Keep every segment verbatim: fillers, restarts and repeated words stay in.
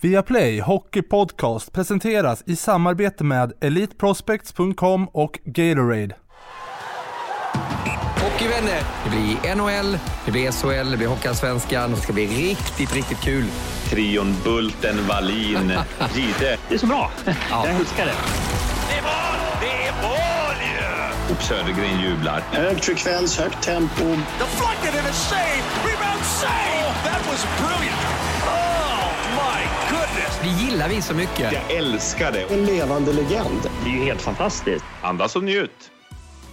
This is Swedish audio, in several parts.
Viaplay Hockey Podcast presenteras i samarbete med elite prospects dot com och Gatorade. Hockeyvänner, det blir N H L, det blir S H L, det blir Hockeyallsvenskan. Det ska bli riktigt, riktigt kul. Trion, Bulten, Wallin, Gide. Det är så bra, ja. Jag älskar det. Det är mål, det är mål ju! Och Södergren jublar. Hög frekvens, högt tempo. The flight in a save, rebound save! Oh, that was brilliant! Det gillar vi så mycket. Jag älskar det. En levande legend. Det är ju helt fantastiskt. Andas och njut.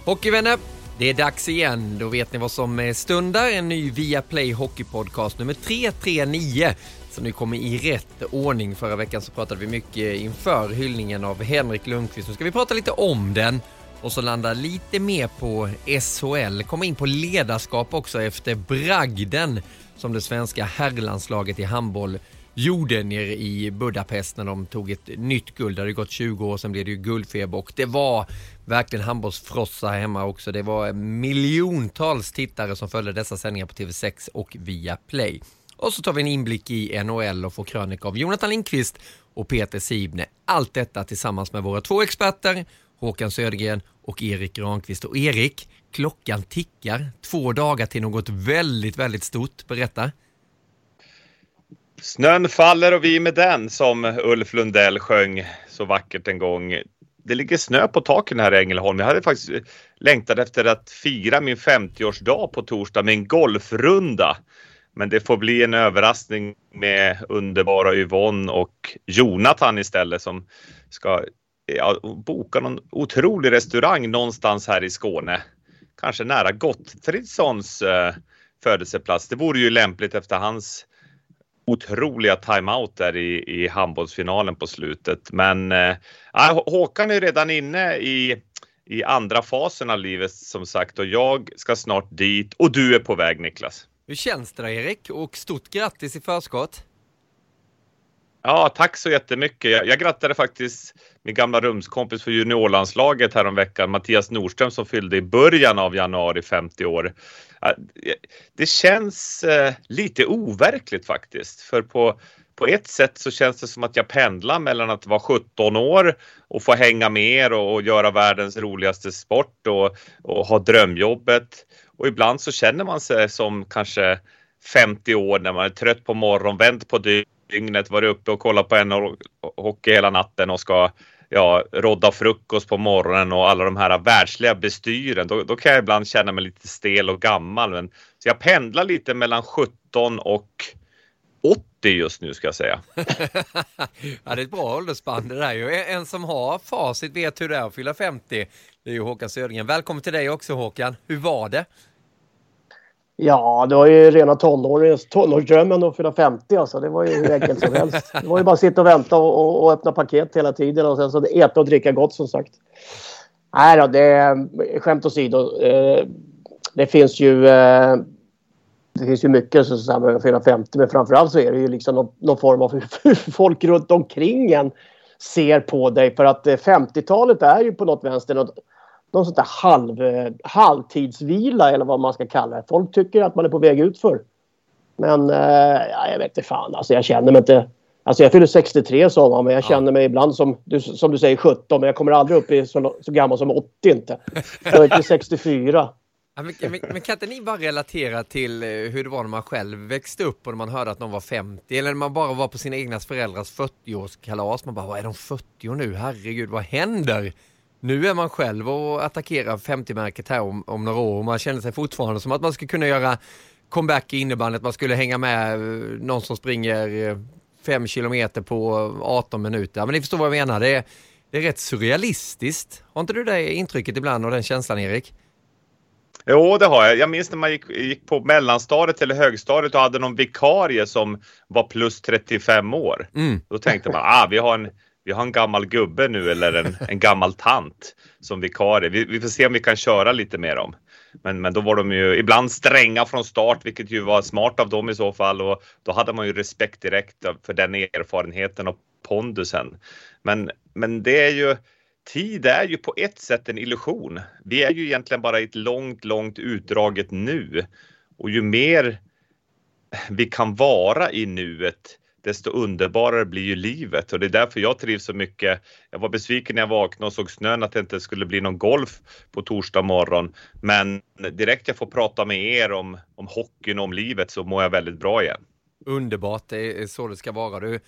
Hockeyvänner, det är dags igen. Då vet ni vad som stundar. En ny Viaplay hockeypodcast nummer tre tre nio. Så nu kommer i rätt ordning. Förra veckan så pratade vi mycket inför hyllningen av Henrik Lundqvist. Nu ska vi prata lite om den. Och så landa lite mer på S H L. Komma in på ledarskap också efter bragden som det svenska herrlandslaget i handboll gjorde nere i Budapest när de tog ett nytt guld. Det hade gått tjugo år, sen blev det ju guldfeber och det var verkligen handbollsfrossa hemma också. Det var miljontals tittare som följde dessa sändningar på T V sex och via Play. Och så tar vi en inblick i N H L och får krönika av Jonathan Lundqvist och Peter Sibne. Allt detta tillsammans med våra två experter, Håkan Södergren och Erik Granqvist. Och Erik, klockan tickar. Två dagar till något väldigt, väldigt stort. Berätta. Snön faller och vi med den, som Ulf Lundell sjöng så vackert en gång. Det ligger snö på taken här i Ängelholm. Jag hade faktiskt längtat efter att fira min femtioårsdag på torsdag med en golfrunda. Men det får bli en överraskning med underbara Yvonne och Jonathan istället, som ska ja, boka någon otrolig restaurang någonstans här i Skåne. Kanske nära Gottfridssons eh, födelseplats. Det vore ju lämpligt efter hans otroliga timeout där i, i handbollsfinalen på slutet. Men eh, Håkan är redan inne i, i andra fasen av livet som sagt. Och jag ska snart dit. Och du är på väg, Niklas. Hur känns det då, Erik? Och stort grattis i förskott. Ja, tack så jättemycket. Jag, jag grattade faktiskt min gamla rumskompis för juniorlandslaget här om veckan, Mattias Nordström, som fyllde i början av januari femtio år. Det känns eh, lite overkligt faktiskt. För på, på ett sätt så känns det som att jag pendlar mellan att vara sjutton år och få hänga med er och, och göra världens roligaste sport och, och ha drömjobbet. Och ibland så känner man sig som kanske femtio år när man är trött på morgon, vänt på dygnet. Dygnet var uppe och kollade på en hockey hela natten och ska ja, rodda frukost på morgonen och alla de här världsliga bestyren. Då, då kan jag ibland känna mig lite stel och gammal. Men, så jag pendlar lite mellan sjutton och åttio just nu, ska jag säga. Ja, det är ett bra åldersspann det där ju. En som har facit vet hur det är att fylla femtio. Det är ju Håkan Södergren. Välkommen till dig också, Håkan. Hur var det? Ja, det var ju rena tonårs, tonårsdrömmen att fylla femtio. Alltså. Det var ju hur enkelt som helst. Det var ju bara att sitta och vänta och, och, och öppna paket hela tiden. Och sen så äta och dricka gott, som sagt. Nej då, det, skämt åsido. Eh, det finns ju eh, det finns ju mycket som sammanhänger med att fylla femtio. Men framförallt så är det ju liksom någon, någon form av hur folk runt omkring en ser på dig. För att femtiotalet är ju på något vänster något, någon sån där halv, halvtidsvila eller vad man ska kalla det. Folk tycker att man är på väg ut för. Men eh, jag vet inte fan. Alltså jag känner mig inte. Alltså jag fyller sextiotre sa man. Men jag känner mig ibland som du, som du säger sjutton. Men jag kommer aldrig upp i så, så gammal som åttio inte. Jag är inte sextiofyra. Men, men, men kan inte ni bara relatera till hur det var när man själv växte upp och när man hörde att någon var femtio, eller när man bara var på sina egna föräldrars fyrtioårskalas, man bara, vad är de fyrtio nu? Herregud, vad händer? Nu är man själv och attackerar femtiomärket här om, om några år, och man känner sig fortfarande som att man skulle kunna göra comeback i innebandet, man skulle hänga med någon som springer fem kilometer på arton minuter. Men ni förstår vad jag menar, det är, det är rätt surrealistiskt. Har inte du det intrycket ibland och den känslan, Erik? Jo, det har jag. Jag minns när man gick, gick på mellanstadiet eller högstadiet och hade någon vikarie som var plus trettiofem år. Mm. Då tänkte man, ah, vi har en, vi har en gammal gubbe nu, eller en, en gammal tant som vikarie. Vi, vi får se om vi kan köra lite med dem. Men, men då var de ju ibland stränga från start, vilket ju var smart av dem i så fall. Och då hade man ju respekt direkt för den erfarenheten och pondusen. Men, men det är ju... Tid är ju på ett sätt en illusion. Vi är ju egentligen bara i ett långt, långt utdraget nu. Och ju mer vi kan vara i nuet, desto underbarare blir ju livet. Och det är därför jag trivs så mycket. Jag var besviken när jag vaknade och såg snön att det inte skulle bli någon golf på torsdag morgon. Men direkt jag får prata med er om, om hockeyn och om livet, så mår jag väldigt bra igen. Underbart, det är så det ska vara. Du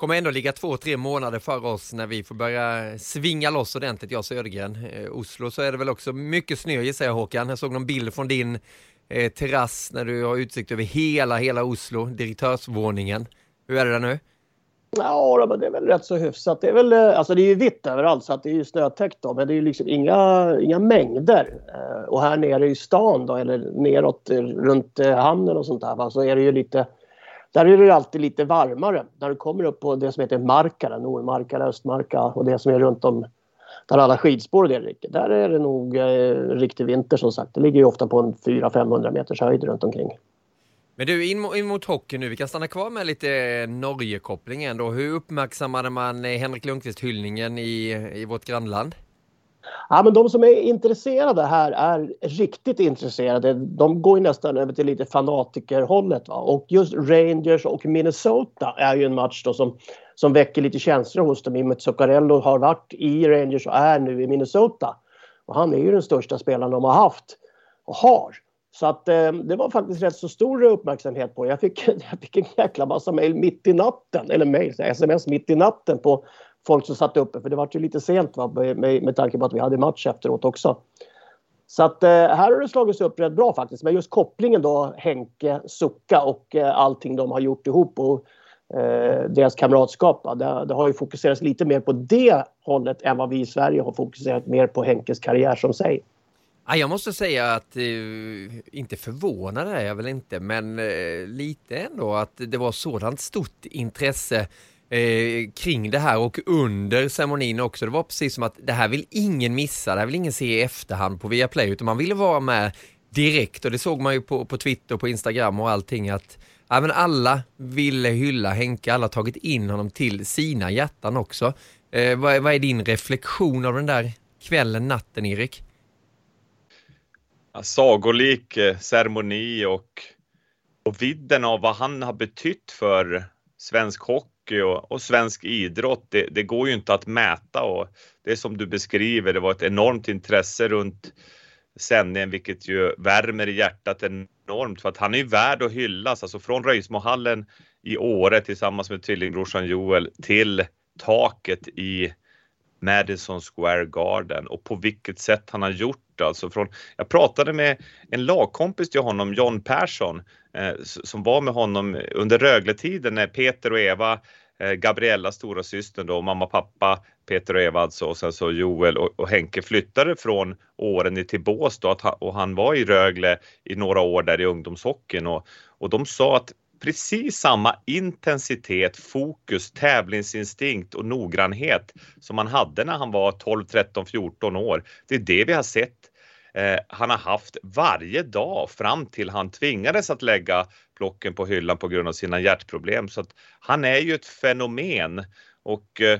kommer ändå ligga två, tre månader för oss när vi får börja svinga loss ordentligt, jag Södergren. Oslo så är det väl också mycket snö, gissar jag, Håkan. Jag såg någon bild från din eh, terrass när du har utsikt över hela, hela Oslo, direktörsvåningen. Hur är det där nu? Ja, det är väl rätt så hyfsat. Det är väl, alltså det är ju vitt överallt så att det är ju snötäckt då, men det är ju liksom inga, inga mängder. Och här nere i stan då, eller neråt runt hamnen och sånt där, va, så är det ju lite... Där är det alltid lite varmare. När du kommer upp på det som heter Markara, Nordmarkara, Östmarka och det som är runt om där alla skidspår och det ligger. Där är det nog eh, riktig vinter som sagt. Det ligger ju ofta på en fyra till femhundra meters höjd runt omkring. Men du, in, in mot hockey nu. Vi kan stanna kvar med lite Norge-kopplingen då. Hur uppmärksammade man Henrik Lundqvist-hyllningen i, i vårt grannland? Ja, men de som är intresserade här är riktigt intresserade. De går ju nästan över till lite fanatikerhållet, va? Och just Rangers och Minnesota är ju en match då som, som väcker lite känslor hos dem. Mats Zuccarello har varit i Rangers och är nu i Minnesota. Och han är ju den största spelaren de har haft och har. Så att, eh, det var faktiskt rätt så stor uppmärksamhet på. Jag fick, jag fick en jäkla massa mejl mitt i natten, eller mejl, sms mitt i natten på folk som satt uppe, för det var ju lite sent, va, med, med tanke på att vi hade match efteråt också. Så att eh, här har det slagits upp rätt bra faktiskt. Men just kopplingen då, Henke, Zucca och eh, allting de har gjort ihop och eh, deras kamratskap. Va, det, det har ju fokuserats lite mer på det hållet än vad vi i Sverige har fokuserat mer på Henkes karriär som sig. Ja, jag måste säga att, eh, inte förvånad är jag väl inte, men eh, lite ändå att det var sådant stort intresse Eh, kring det här och under ceremonin också. Det var precis som att det här vill ingen missa, det här vill ingen se i efterhand på Viaplay, utan man ville vara med direkt, och det såg man ju på, på Twitter, på Instagram och allting, att ja, men alla ville hylla Henke, alla tagit in honom till sina hjärtan också. eh, vad, vad är din reflektion av den där kvällen, natten, Erik? Ja, sagolik eh, ceremoni och, och vidden av vad han har betytt för svensk hockey Och, och svensk idrott, det, det går ju inte att mäta, och det är som du beskriver, det var ett enormt intresse runt sändningen, vilket ju värmer i hjärtat enormt, för att han är ju värd att hyllas, alltså från Röjsmåhallen i Åre tillsammans med tvillingbrorsan Joel till taket i Madison Square Garden, och på vilket sätt han har gjort, alltså från, jag pratade med en lagkompis till honom, John Persson, eh, som var med honom under Rögle-tiden när Peter och Eva, eh, Gabriellas stora syster då, och mamma, pappa, Peter och Eva alltså, och sen så Joel och, och Henke flyttade från åren till Båstad, och, och han var i Rögle i några år där i ungdomshockeyn, och, och de sa att precis samma intensitet, fokus, tävlingsinstinkt och noggrannhet som man hade när han var tolv, tretton, fjorton år. Det är det vi har sett. Eh, han har haft varje dag fram till han tvingades att lägga plocken på hyllan på grund av sina hjärtproblem. Så att han är ju ett fenomen, och eh,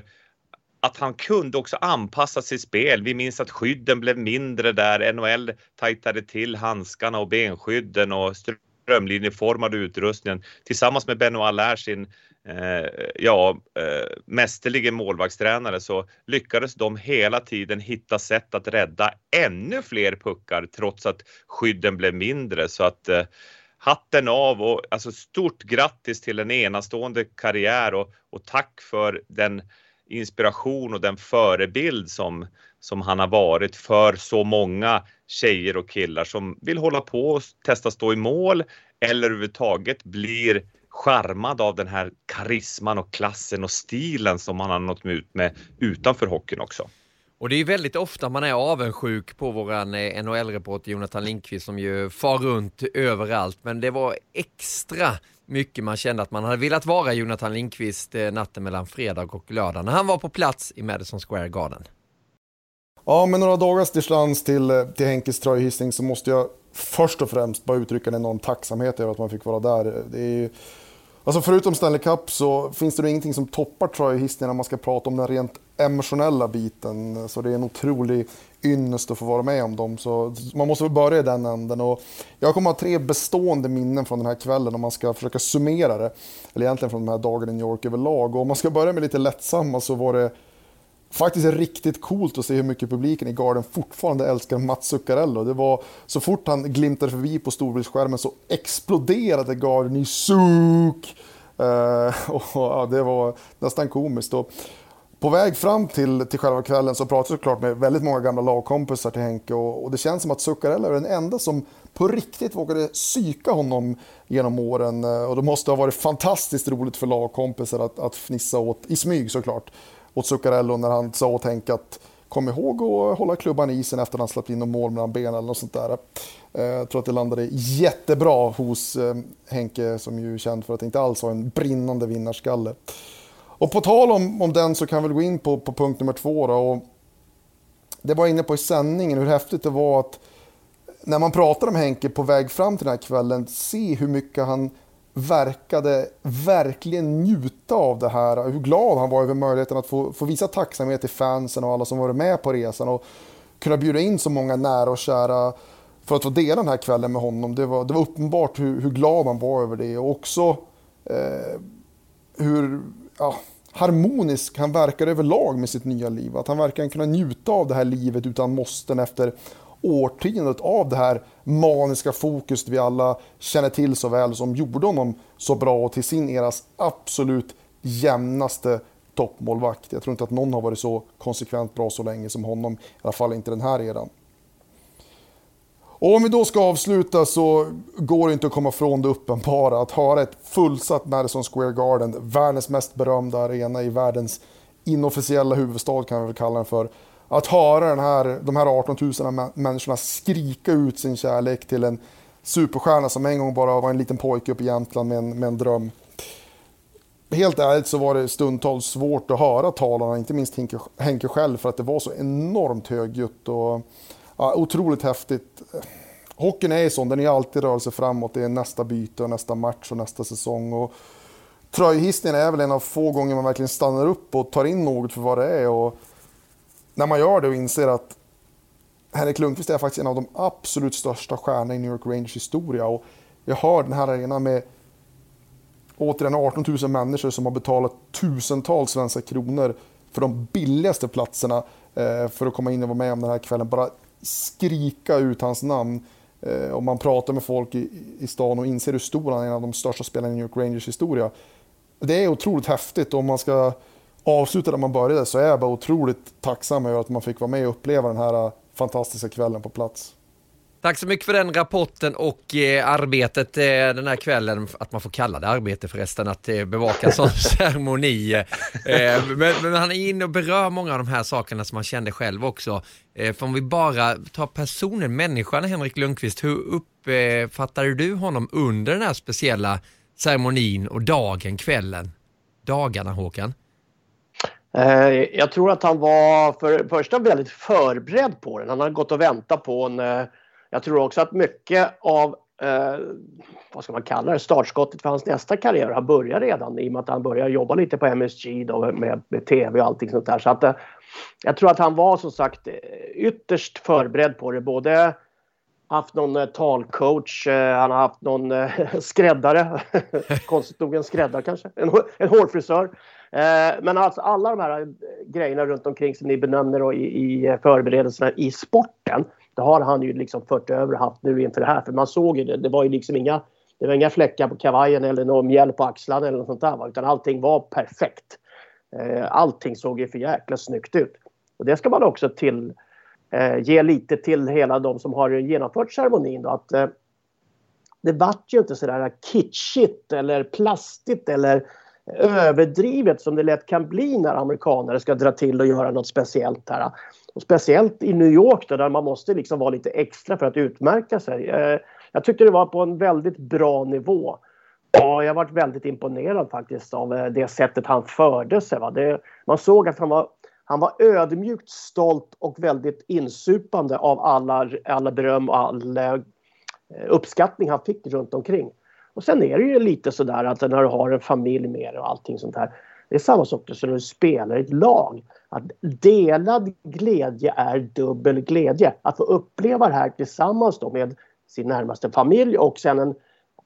att han kunde också anpassa sitt spel. Vi minns att skydden blev mindre där. N H L tajtade till handskarna och benskydden och str- strömlinjeformade utrustningen tillsammans med Benoit Allaire, sin eh, ja, eh, mästerliga målvaktstränare, så lyckades de hela tiden hitta sätt att rädda ännu fler puckar trots att skydden blev mindre. Så att eh, hatten av och alltså stort grattis till en enastående karriär och, och tack för den inspiration och den förebild som, som han har varit för så många tjejer och killar som vill hålla på och testa stå i mål eller överhuvudtaget blir charmad av den här karisman och klassen och stilen som han har nått ut med utanför hockeyn också. Och det är väldigt ofta man är avundsjuk på våran N H L-reporter Jonathan Lundqvist som ju far runt överallt. Men det var extra mycket man kände att man hade velat vara Jonathan Lundqvist natten mellan fredag och lördag när han var på plats i Madison Square Garden. Ja, med några dagars distans till, till Henkes tröjhissning så måste jag först och främst bara uttrycka en enorm tacksamhet över att man fick vara där. Det är ju, alltså förutom Stanley Cup så finns det ingenting som toppar tröjhissningen när man ska prata om den rent emotionella biten. Så det är en otrolig ynnest att få vara med om dem. Så man måste väl börja i den änden. Och jag kommer att ha tre bestående minnen från den här kvällen om man ska försöka summera det. Eller egentligen från de här dagarna i New York överlag. Och om man ska börja med lite lättsamma så var det faktiskt riktigt coolt att se hur mycket publiken i Garden fortfarande älskar Mats Zuccarello. Det var så fort han glimtade förbi på storbildsskärmen så exploderade Garden i suk. Uh, och, ja, det var nästan komiskt. Och på väg fram till, till själva kvällen så pratade jag såklart med väldigt många gamla lagkompisar till Henke och, och det känns som att Zuccarello är den enda som på riktigt vågade psyka honom genom åren. Och det måste ha varit fantastiskt roligt för lagkompisar att, att fnissa åt, i smyg såklart, åt Zuccarello när han sa åt Henke att kom ihåg att hålla klubban i isen efter att han släppte in och mål mellan benen eller något sånt där. Jag tror att det landade jättebra hos Henke som ju är känd för att inte alls ha en brinnande vinnarskalle. Och på tal om, om den så kan vi gå in på, på punkt nummer två då. Och det var inne på i sändningen hur häftigt det var att när man pratar om Henke på väg fram till den här kvällen, se hur mycket han verkade verkligen njuta av det här. Hur glad han var över möjligheten att få, få visa tacksamhet till fansen och alla som varit med på resan och kunna bjuda in så många nära och kära för att få dela den här kvällen med honom. Det var, det var uppenbart hur, hur glad han var över det och också eh, hur... Ja, harmonisk han verkar överlag med sitt nya liv. Att han verkar kunna njuta av det här livet utan måsten efter årtiondet av det här maniska fokus vi alla känner till så väl som gjorde honom så bra till sin eras absolut jämnaste toppmålvakt. Jag tror inte att någon har varit så konsekvent bra så länge som honom, i alla fall inte den här eran. Och om vi då ska avsluta så går det inte att komma från det uppenbara. Att höra ett fullsatt Madison Square Garden, världens mest berömda arena i världens inofficiella huvudstad kan vi väl kalla den för. Att höra den här, de här arton tusen människorna skrika ut sin kärlek till en superstjärna som en gång bara var en liten pojke uppe i Jämtland med en, med en dröm. Helt ärligt så var det stundtals svårt att höra talarna, inte minst Henke, Henke själv, för att det var så enormt högljutt och... Ja, otroligt häftigt. Hockeyn är sån, den är alltid rörelse framåt. Det är nästa byte och nästa match och nästa säsong. Och tröjhissningen är väl en av få gånger man verkligen stannar upp och tar in något för vad det är. Och när man gör det och inser att Henrik Lundqvist är faktiskt en av de absolut största stjärnorna i New York Rangers historia. Och jag hör den här arenan med återigen arton tusen människor som har betalat tusentals svenska kronor för de billigaste platserna för att komma in och vara med om den här kvällen. Bara skrika ut hans namn. Om man pratar med folk i, i stan och inser hur stor han är, en av de största spelarna i New York Rangers historia. Det är otroligt häftigt. Om man ska avsluta där man började så är jag bara otroligt tacksam över att man fick vara med och uppleva den här fantastiska kvällen på plats. Tack så mycket för den rapporten och eh, arbetet eh, den här kvällen, att man får kalla det arbete förresten, att eh, bevaka sån ceremoni. Eh, men, men han är inne och berör många av de här sakerna som man kände själv också. Eh, för om vi bara tar personen, människan Henrik Lundqvist, hur uppfattade eh, du honom under den här speciella ceremonin och dagen, kvällen, dagarna, Håkan? Eh, jag tror att han var för första väldigt förberedd på den. Han hade gått och väntat på en... Eh... Jag tror också att mycket av eh, vad ska man kalla det, startskottet för hans nästa karriär har börjat redan i och med att han började jobba lite på M S G då, med, med tv och allting sånt där. Så att, eh, jag tror att han var som sagt ytterst förberedd på det, både haft någon talcoach, han har haft någon skräddare, konstigt nog en skräddare kanske, en, en hårfrisör. Men alltså alla de här grejerna runt omkring som ni benämner då i, i förberedelserna i sporten, det har han ju liksom fört över och haft nu inför det här. För man såg ju det, det var ju liksom inga, det var inga fläckar på kavajen eller någon mjäll på axlarna eller något sånt där. Utan allting var perfekt. Allting såg ju för jäkla snyggt ut. Och det ska man också till... ge lite till hela de som har genomfört ceremonin då, att eh, det vart ju inte sådär kitschigt eller plastigt eller överdrivet som det lätt kan bli när amerikanare ska dra till och göra något speciellt här. Och speciellt i New York då, där man måste liksom vara lite extra för att utmärka sig. Eh, jag tyckte det var på en väldigt bra nivå. Ja, jag har varit väldigt imponerad faktiskt av eh, det sättet han förde sig. Va? Det, man såg att han var Han var ödmjukt stolt och väldigt insupande av alla, alla beröm och all eh, uppskattning han fick runt omkring. Och sen är det ju lite sådär att när du har en familj med dig och allting sånt här. Det är samma sak som när du spelar i ett lag. Att delad glädje är dubbel glädje. Att få uppleva det här tillsammans då med sin närmaste familj och sen en...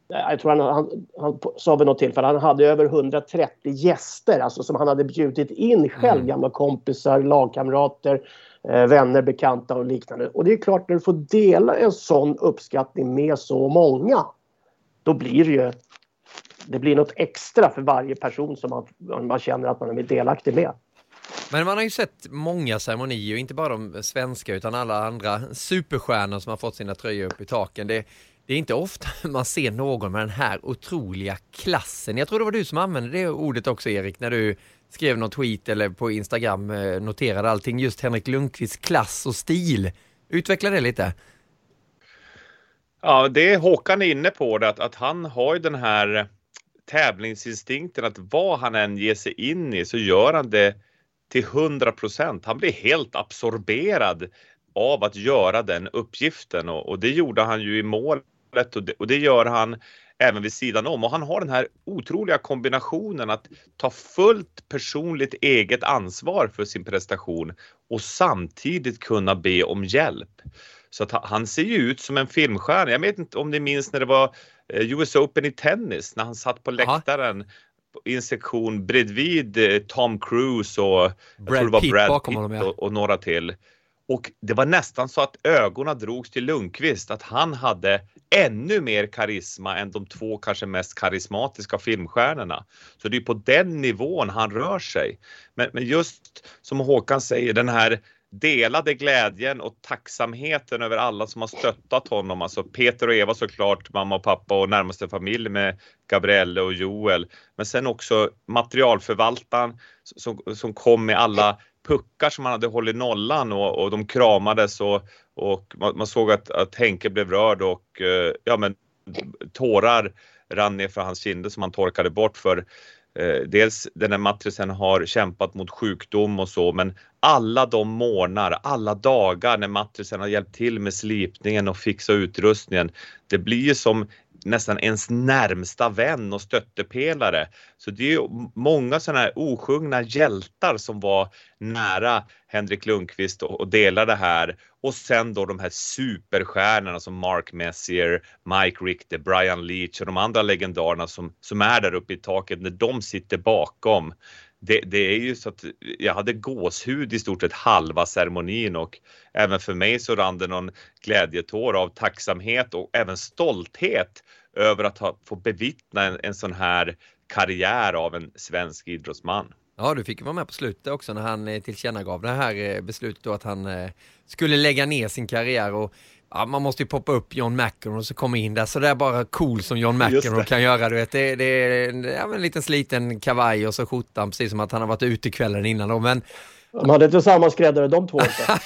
Jag tror han, han, han sa vid något tillfälle, han hade över hundratrettio gäster alltså, som han hade bjudit in själv, mm. gamla kompisar, lagkamrater, eh, vänner, bekanta och liknande. Och det är klart, när du får dela en sån uppskattning med så många, då blir det ju det blir något extra för varje person som man, man känner att man är delaktig med. Men man har ju sett många ceremonier, inte bara de svenska utan alla andra superstjärnor som har fått sina tröjor upp i taken. Det Det är inte ofta man ser någon med den här otroliga klassen. Jag tror det var du som använde det ordet också, Erik, när du skrev någon tweet eller på Instagram noterade allting. Just Henrik Lundqvists klass och stil. Utveckla det lite. Ja, det är Håkan inne på det, att, att han har ju den här tävlingsinstinkten att vad han än ger sig in i så gör han det till hundra procent. Han blir helt absorberad av att göra den uppgiften och, och det gjorde han ju i målet. Och det, och det gör han även vid sidan om. Och han har den här otroliga kombinationen att ta fullt personligt eget ansvar för sin prestation och samtidigt kunna be om hjälp. Så att han, han ser ju ut som en filmstjärna. Jag vet inte om ni minns när det var U S Open i tennis, när han satt på läktaren. Aha. I en sektion bredvid Tom Cruise och Brad, jag tror det var Pitt, Brad Pitt honom, ja. och, och några till. Och det var nästan så att ögonen drogs till Lundqvist, att han hade ännu mer karisma än de två kanske mest karismatiska filmstjärnorna. Så det är på den nivån han rör sig. Men, men just som Håkan säger, den här delade glädjen och tacksamheten över alla som har stöttat honom. Alltså Peter och Eva såklart, mamma och pappa och närmaste familj med Gabrielle och Joel. Men sen också materialförvaltaren som, som kom med alla puckar som han hade hållit nollan och, och de kramades och, och man, man såg att, att Henke blev rörd och eh, ja, men tårar rann ner för hans kinder som han torkade bort för eh, dels den här matrisen har kämpat mot sjukdom och så, men alla de månader, alla dagar när matrisen har hjälpt till med slipningen och fixa utrustningen, det blir som nästan ens närmsta vän och stöttepelare. Så det är ju många sådana här osjungna hjältar som var nära Henrik Lundqvist och, och delade det här. Och sen då de här superstjärnorna som Mark Messier, Mike Richter, Brian Leach och de andra legendarerna som, som är där uppe i taket när de sitter bakom. Det, det är ju så att jag hade gåshud i stort sett halva ceremonin och även för mig så rann det någon glädjetår av tacksamhet och även stolthet över att ha, få bevittna en, en sån här karriär av en svensk idrottsman. Ja, du fick vara med på slutet också när han tillkännagav det här beslutet då att han skulle lägga ner sin karriär och ja, man måste ju poppa upp John McEnroe och så komma in där. Så det är bara cool som John McEnroe kan göra. Du vet. Det, det är ja, en liten sliten kavaj och så skjortan. Precis som att han har varit ute kvällen innan. Då. Men... de hade inte samma skräddare de två.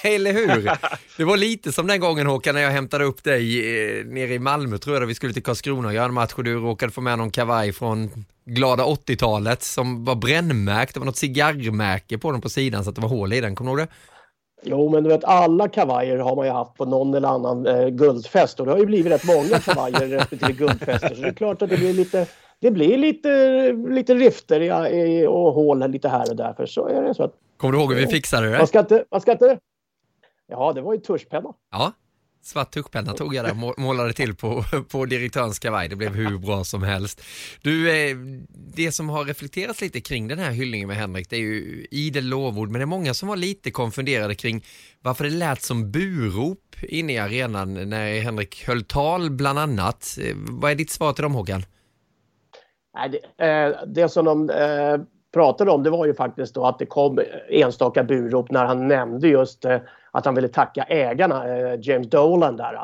Eller hur? Det var lite som den gången, Håkan, när jag hämtade upp dig eh, nere i Malmö, tror jag. Där vi skulle till Karlskrona och göra en match och du råkade få med någon kavaj från glada åttiotalet som var brännmärkt. Det var något cigarrmärke på den på sidan så att det var hål i den. Kommer du ihåg det? Jo, men du vet, alla kavajer har man ju haft på någon eller annan eh, guldfest. Och det har ju blivit rätt många kavajer till guldfester. Så det är klart att det blir lite, det blir lite, lite rifter i, i, och hål lite här och där. För så är det så att... Kommer du ihåg hur vi fixade det? Man ska inte... Man ska inte... Ja, det var ju tuschpenna. Ja, Svart tuckpenna tog jag där och målade till på, på direktörens kavaj. Det blev hur bra som helst. Du, det som har reflekterats lite kring den här hyllningen med Henrik, det är ju idel lovord, men det är många som var lite konfunderade kring varför det lät som burop inne i arenan när Henrik höll tal bland annat. Vad är ditt svar till dem, Håkan? Det, det som de pratade om, det var ju faktiskt då att det kom enstaka burop när han nämnde just att han ville tacka ägarna, James Dolan där.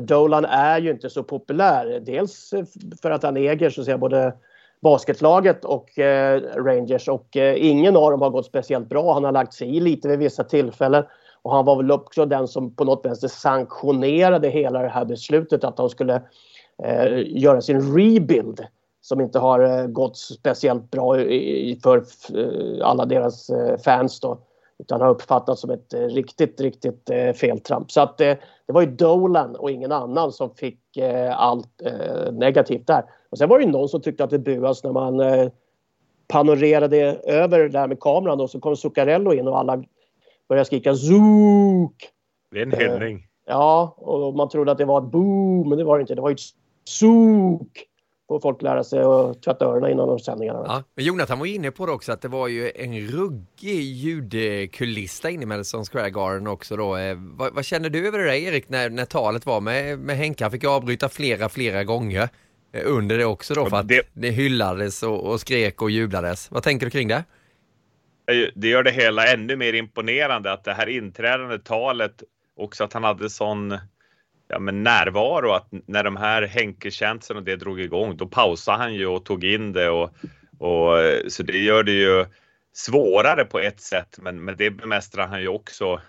Dolan är ju inte så populär, dels för att han äger så att säga både basketlaget och Rangers, och ingen av dem har gått speciellt bra. Han har lagt sig i lite vid vissa tillfällen, och han var väl också den som på något vänster sanktionerade hela det här beslutet att de skulle göra sin rebuild, som inte har gått speciellt bra för alla deras fans då, utan har uppfattats som ett riktigt, riktigt feltramp. Så att det, det var ju Dolan och ingen annan som fick allt negativt där. Och sen var det ju någon som tyckte att det buas när man panorerade över det där med kameran, och så kom Zuccarello in och alla började skrika Zook! Det är en hällning. Ja, och man trodde att det var ett boom, men det var det inte. Det var ju ett Zook! Och folk lära sig att tvätta öronen innan de sändningarna. Ja, men Jonathan var inne på det också, att det var ju en ruggig ljudkulista inne i Madison Square Garden också då. Vad, vad känner du över det där, Erik, när, när talet var med, med Henka? Fick jag avbryta flera, flera gånger under det också då, för att det, det hyllades och, och skrek och jublades. Vad tänker du kring det? Det gör det hela ännu mer imponerande att det här inträdande talet också, att han hade sån... Ja, men närvaro, att när de här Henke-tjänsterna och det drog igång, då pausade han ju och tog in det, och, och så det gör det ju svårare på ett sätt, men, men det bemästrar han ju också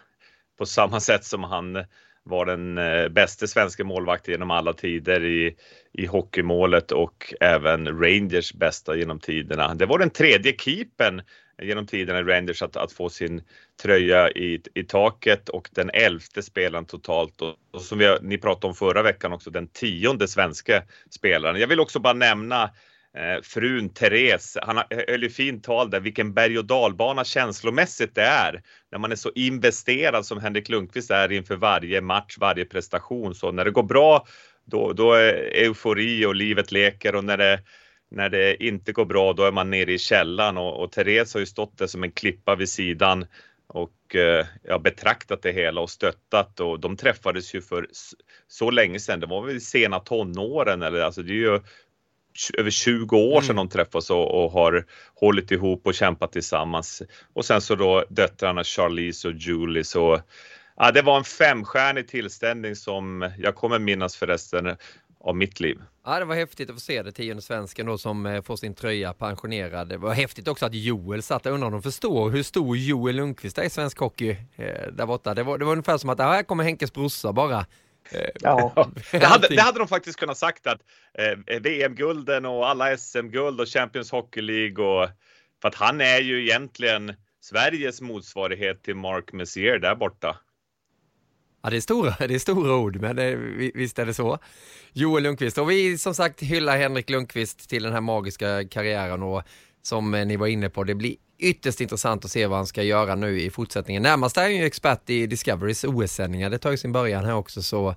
på samma sätt som han var den eh, bästa svenska målvakten genom alla tider i, i hockeymålet, och även Rangers bästa genom tiderna. Det var den tredje keepern genom tiderna i Rangers att, att få sin tröja i, i taket, och den elfte spelaren totalt, och, och som vi, ni pratade om förra veckan också, den tionde svenska spelaren. Jag vill också bara nämna eh, frun Therese. Han höll ju fint tal där, vilken berg- och dalbana känslomässigt det är när man är så investerad som Henrik Lundqvist är inför varje match, varje prestation. Så när det går bra, då, då är eufori och livet leker, och när det När det inte går bra, då är man nere i källan, och, och Therese har ju stått där som en klippa vid sidan och eh, ja, betraktat det hela och stöttat, och de träffades ju för så länge sedan. Det var väl sena tonåren, eller alltså det är ju över tjugo år sedan de träffas och, och har hållit ihop och kämpat tillsammans. Och sen så då döttrarna Charlize och Julie, så ja, det var en femstjärnig tillställning som jag kommer minnas förresten av mitt liv. Ja, det var häftigt att få se det. Tionde svensken då som får sin tröja pensionerad. Det var häftigt också att Joel satt där. Undrar om de förstår hur stor Joel Lundqvist är i svensk hockey där borta. Det var, det var ungefär som att här kommer Henkes brorsa bara. Ja. det, hade, det hade de faktiskt kunnat sagt, att eh, V M-gulden och alla S M-guld och Champions Hockey League, och, för att han är ju egentligen Sveriges motsvarighet till Mark Messier där borta. Ja, det är stora, det är stora ord, men det, visst är det så. Joel Lundqvist, och vi som sagt hyllar Henrik Lundqvist till den här magiska karriären, och som ni var inne på, det blir ytterst intressant att se vad han ska göra nu i fortsättningen. Närmast är ju expert i Discoverys O S-sändningar, det tar ju sin början här också, så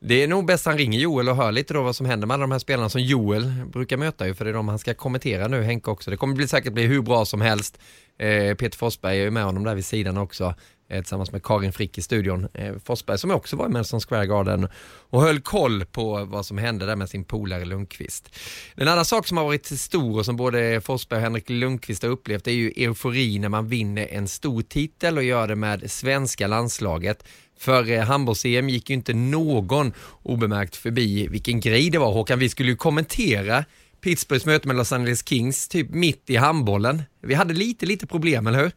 det är nog bäst han ringer Joel och hör lite då vad som händer med alla de här spelarna som Joel brukar möta ju, för det är de han ska kommentera nu, Henke också. Det kommer bli, säkert bli hur bra som helst. eh, Peter Forsberg är ju med honom där vid sidan också, tillsammans med Karin Frick i studion. Forsberg som också var i Madison Square Garden och höll koll på vad som hände där med sin polare Lundqvist. En annan sak som har varit stor och som både Forsberg och Henrik Lundqvist har upplevt är ju eufori när man vinner en stor titel och gör det med svenska landslaget. För handbolls-E M gick ju inte någon obemärkt förbi vilken grej det var, Håkan. Vi skulle ju kommentera Pittsburghs möte med Los Angeles Kings typ mitt i handbollen. Vi hade lite, lite problem, eller hur?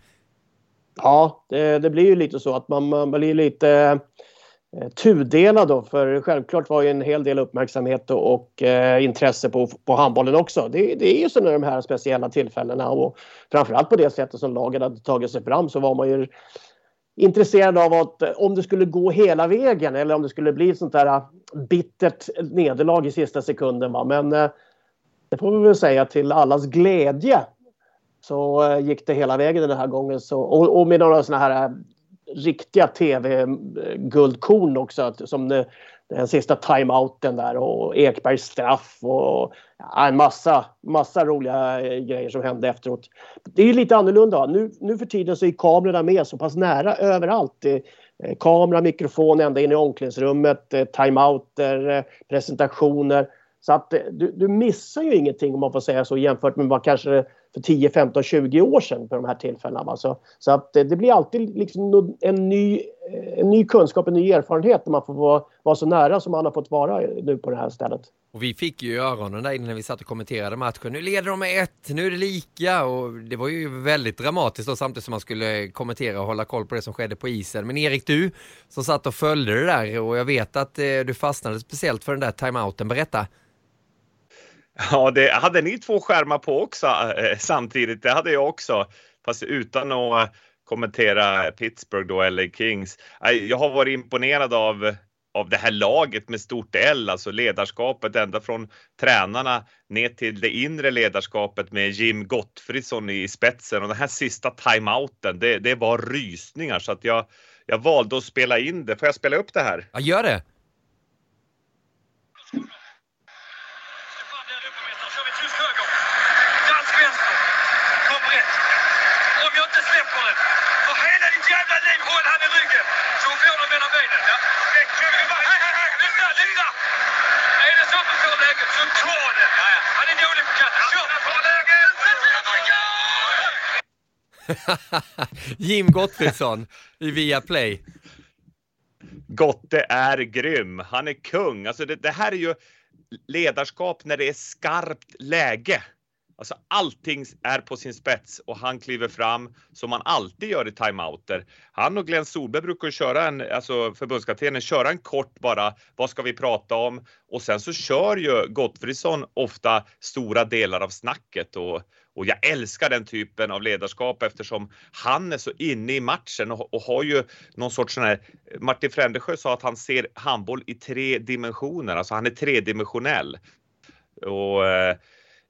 Ja, det, det blir ju lite så att man, man blir lite eh, tudelad då, för självklart var ju en hel del uppmärksamhet och, och eh, intresse på, på handbollen också. Det, det är ju sådana de här speciella tillfällena, och framförallt på det sättet som laget hade tagit sig fram, så var man ju intresserad av att om det skulle gå hela vägen eller om det skulle bli sånt där bittert nederlag i sista sekunden. Va? Men eh, det får vi väl säga till allas glädje. Så gick det hela vägen den här gången. Så, och, och med några sådana här riktiga tv-guldkorn också, att, som det, den sista timeouten där och Ekbergs straff och ja, en massa, massa roliga grejer som hände efteråt. Det är ju lite annorlunda. Nu, nu för tiden så är kamerorna med så pass nära överallt. Kamera, mikrofon ända in i omklädningsrummet, timeouter, presentationer. Så att du, du missar ju ingenting, om man får säga så, jämfört med vad kanske för tio, femton, tjugo år sedan på de här tillfällena. Så, så att det blir alltid liksom en, ny, en ny kunskap, en ny erfarenhet när man får vara, vara så nära som man har fått vara nu på det här stället. Och vi fick ju öronen där när vi satt och kommenterade matchen. Nu leder de med ett, nu är det lika. Och det var ju väldigt dramatiskt, och samtidigt som man skulle kommentera och hålla koll på det som skedde på isen. Men Erik, du som satt och följde det där, och jag vet att eh, du fastnade speciellt för den där timeouten. Berätta. Ja, det hade ni två skärmar på också eh, samtidigt. Det hade jag också, fast utan att kommentera Pittsburgh då, L A Kings. Jag har varit imponerad av, av det här laget med stort L, alltså ledarskapet ända från tränarna ner till det inre ledarskapet med Jim Gottfridsson i spetsen. Och den här sista timeouten, det, det var rysningar, så att jag, jag valde att spela in det. Får jag spela upp det här? Ja, gör det! Jim Gottfridsson i Viaplay. Gotte är grym. Han är kung. Alltså det, det här är ju ledarskap när det är skarpt läge. Alltså allting är på sin spets, och han kliver fram som man alltid gör i timeouter. Han och Glenn Solberg brukar köra en, alltså förbundskaptenen köra en kort bara, vad ska vi prata om? Och sen så kör ju Gottfridsson ofta stora delar av snacket, och, och jag älskar den typen av ledarskap eftersom han är så inne i matchen och, och har ju någon sorts sån här, Martin Frändesjö sa att han ser handboll i tre dimensioner, alltså han är tredimensionell. Och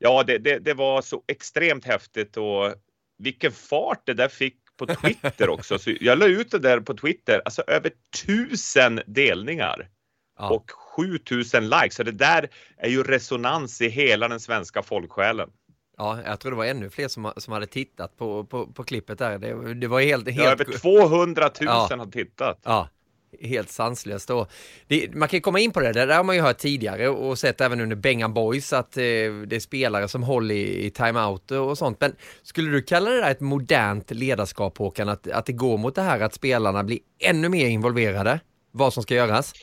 ja, det, det, det var så extremt häftigt, och vilken fart det där fick på Twitter också. Så jag la ut det där på Twitter, alltså över tusen delningar ja. Och sjutusen likes. Så det där är ju resonans i hela den svenska folksjälen. Ja, jag tror det var ännu fler som, som hade tittat på, på, på klippet där. Det, det var helt... helt... Ja, över tvåhundratusen ja. Har tittat. Ja. Helt sanslöst då. Det, man kan komma in på det, det där har man ju hört tidigare och sett även under Bengan Boys att eh, det är spelare som håller i, i timeout och sånt. Men skulle du kalla det där ett modernt ledarskap, Håkan, att, att det går mot det här att spelarna blir ännu mer involverade, vad som ska göras?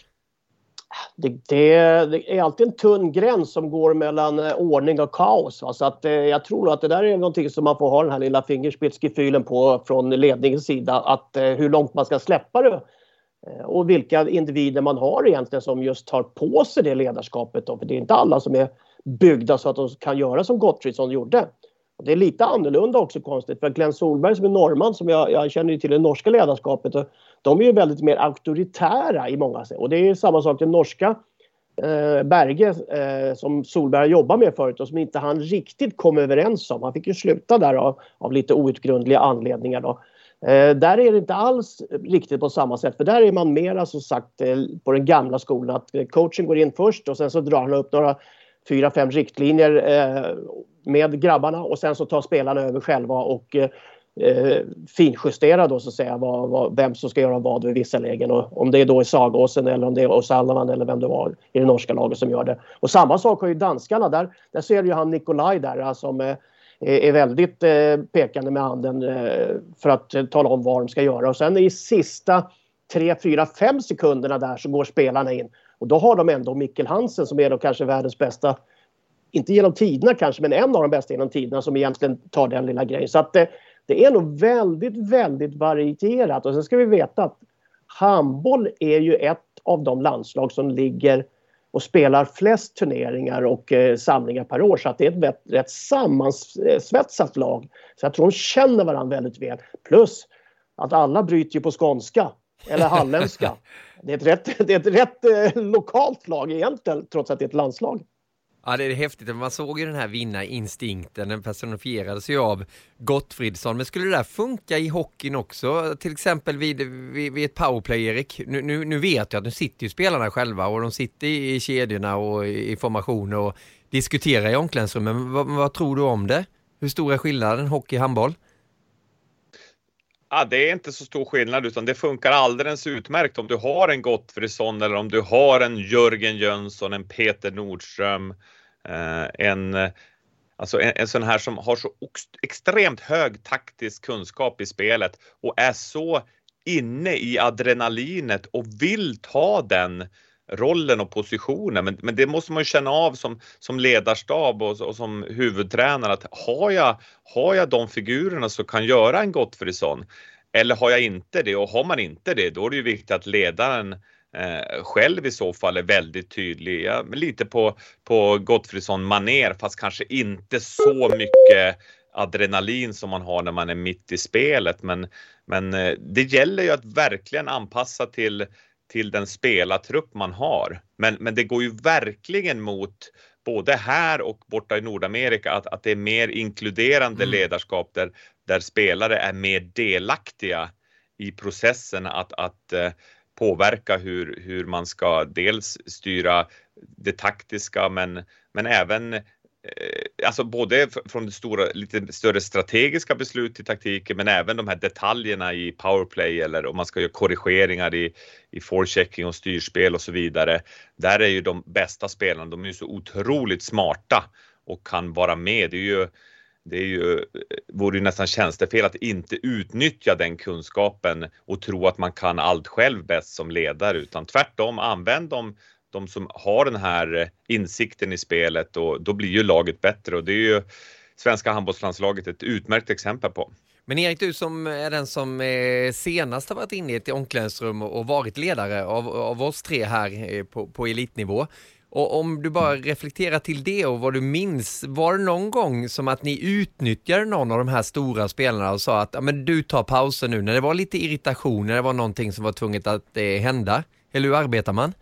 Det, det, det är alltid en tunn gräns som går mellan ordning och kaos. Så att, eh, jag tror att det där är någonting som man får ha den här lilla fingerspitskefylen på från ledningens sida, att eh, hur långt man ska släppa det. Och vilka individer man har egentligen som just tar på sig det ledarskapet. Då. För det är inte alla som är byggda så att de kan göra som Gottfridsson gjorde. Och det är lite annorlunda också, konstigt. För Glenn Solberg som är norrman, som jag, jag känner ju till det norska ledarskapet. Och de är ju väldigt mer auktoritära i många sätt. Och det är samma sak till norska eh, Berge eh, som Solberg jobbar med förut. Och som inte han riktigt kom överens om. Han fick ju sluta där av, av lite outgrundliga anledningar då. Eh, där är det inte alls riktigt på samma sätt, för där är man mer som sagt eh, på den gamla skolan att eh, coachen går in först och sen så drar han upp några fyra, fem riktlinjer eh, med grabbarna, och sen så tar spelarna över själva och eh, finjusterar då så att säga vad, vad, vem som ska göra vad vid vissa lägen, och om det är då i Sagåsen eller om det är Osalvan eller vem det var i det norska laget som gör det. Och samma sak har ju danskarna där, där ser du ju han Nikolaj där som eh, är väldigt eh, pekande med handen eh, för att eh, tala om vad de ska göra. Och sen i sista tre, fyra, fem sekunderna där så går spelarna in. Och då har de ändå Mikkel Hansen som är då kanske världens bästa, inte genom tiderna kanske, men en av de bästa genom tiderna som egentligen tar den lilla grejen. Så att eh, det är nog väldigt, väldigt varierat. Och sen ska vi veta att handboll är ju ett av de landslag som ligger och spelar flest turneringar och eh, samlingar per år. Så att det är ett vet, rätt sammansvetsat lag. Så jag tror de känner varandra väldigt väl. Plus att alla bryter ju på skånska. Eller halländska. Det är ett rätt, det är ett rätt eh, lokalt lag egentligen. Trots att det är ett landslag. Ja, det är häftigt. Man såg ju den här vinnarinstinkten. Den personifierades ju av Gottfridsson. Men skulle det där funka i hockeyn också? Till exempel vid, vid, vid ett powerplay, Erik. Nu, nu, nu vet jag att nu sitter ju spelarna själva. Och de sitter i kedjorna och i formation och diskuterar i omklädningsrummet. Men vad, vad tror du om det? Hur stor är skillnaden hockey och handboll? Ja, det är inte så stor skillnad, utan det funkar alldeles utmärkt om du har en Gottfridsson eller om du har en Jörgen Jönsson, en Peter Nordström, en, alltså en, en sån här som har så extremt hög taktisk kunskap i spelet och är så inne i adrenalinet och vill ta den rollen och positionen. Men, men det måste man ju känna av som, som ledarstab och, och som huvudtränare, att har jag, har jag de figurerna så kan göra en Gottfridsson, eller har jag inte det, och har man inte det då är det ju viktigt att ledaren eh, själv i så fall är väldigt tydlig, ja, lite på, på Gottfridsson-manér, fast kanske inte så mycket adrenalin som man har när man är mitt i spelet, men, men eh, det gäller ju att verkligen anpassa till till den spelartrupp man har. Men, men det går ju verkligen mot både här och borta i Nordamerika att, att det är mer inkluderande mm. ledarskap där, där spelare är mer delaktiga i processen att, att eh, påverka hur, hur man ska dels styra det taktiska, men, men även eh, alltså både från det stora, lite större strategiska beslut till taktiken, men även de här detaljerna i powerplay eller om man ska göra korrigeringar i, i forechecking och styrspel och så vidare. Där är ju de bästa spelarna, de är ju så otroligt smarta och kan vara med. Det är ju, det är ju, vore ju nästan tjänstefel att inte utnyttja den kunskapen och tro att man kan allt själv bäst som ledare, utan tvärtom, använd dem. De som har den här insikten i spelet, och då blir ju laget bättre, och det är ju svenska handbollslandslaget ett utmärkt exempel på. Men Erik, du som är den som senast har varit inne i ett omklädningsrum och varit ledare av, av oss tre här på, på elitnivå. Och om du bara reflekterar till det och vad du minns, var det någon gång som att ni utnyttjade någon av de här stora spelarna och sa att ja, men du tar pausen nu, när det var lite irritation, när det var någonting som var tvunget att eh, hända? Eller hur arbetar man?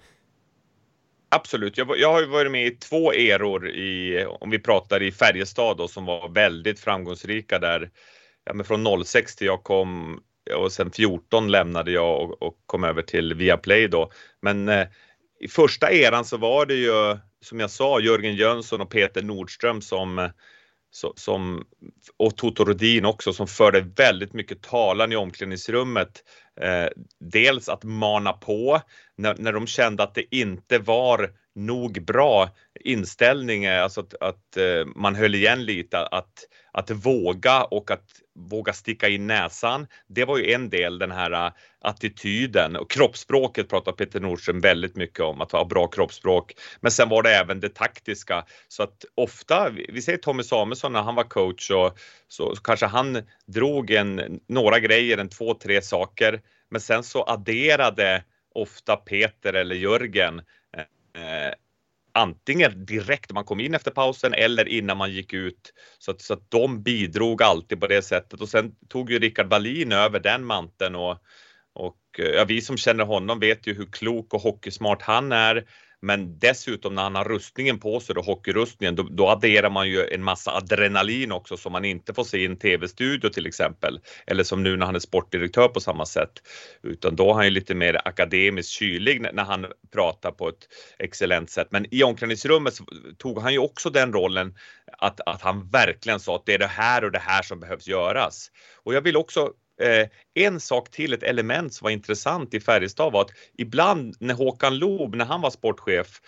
Absolut, jag, jag har ju varit med i två eror i, om vi pratar i Färjestad då, som var väldigt framgångsrika där, ja, men från noll sex till jag kom, och sen fjorton lämnade jag och, och kom över till Viaplay då. Men eh, i första eran så var det ju, som jag sa, Jörgen Jönsson och Peter Nordström som, så, som och Toto Rodin också, som förde väldigt mycket talan i omklädningsrummet. Eh, dels att mana på när, när de kände att det inte var nog bra inställning, alltså att, att eh, man höll igen lite, att, att våga och att våga sticka in näsan. Det var ju en del, den här attityden, och kroppsspråket pratar Peter Nordström väldigt mycket om, att ha bra kroppsspråk. Men sen var det även det taktiska, så att ofta, vi ser Tommy Samuelsson när han var coach, och så, så kanske han drog en, några grejer, en två, tre saker, men sen så adderade ofta Peter eller Jörgen eh, antingen direkt man kom in efter pausen eller innan man gick ut. Så att, så att de bidrog alltid på det sättet. Och sen tog ju Rickard Wallin över den manteln. Och, och ja, vi som känner honom vet ju hur klok och hockeysmart han är. Men dessutom när han har rustningen på sig, då hockeyrustningen, då, då adderar man ju en massa adrenalin också som man inte får se i en tv-studio till exempel. Eller som nu när han är sportdirektör på samma sätt. Utan då är han ju lite mer akademiskt kylig när han pratar på ett excellent sätt. Men i omklädningsrummet tog han ju också den rollen att, att han verkligen sa att det är det här och det här som behövs göras. Och jag vill också... Eh, en sak till, ett element som var intressant i Färjestad var att ibland när Håkan Loob, när han var sportchef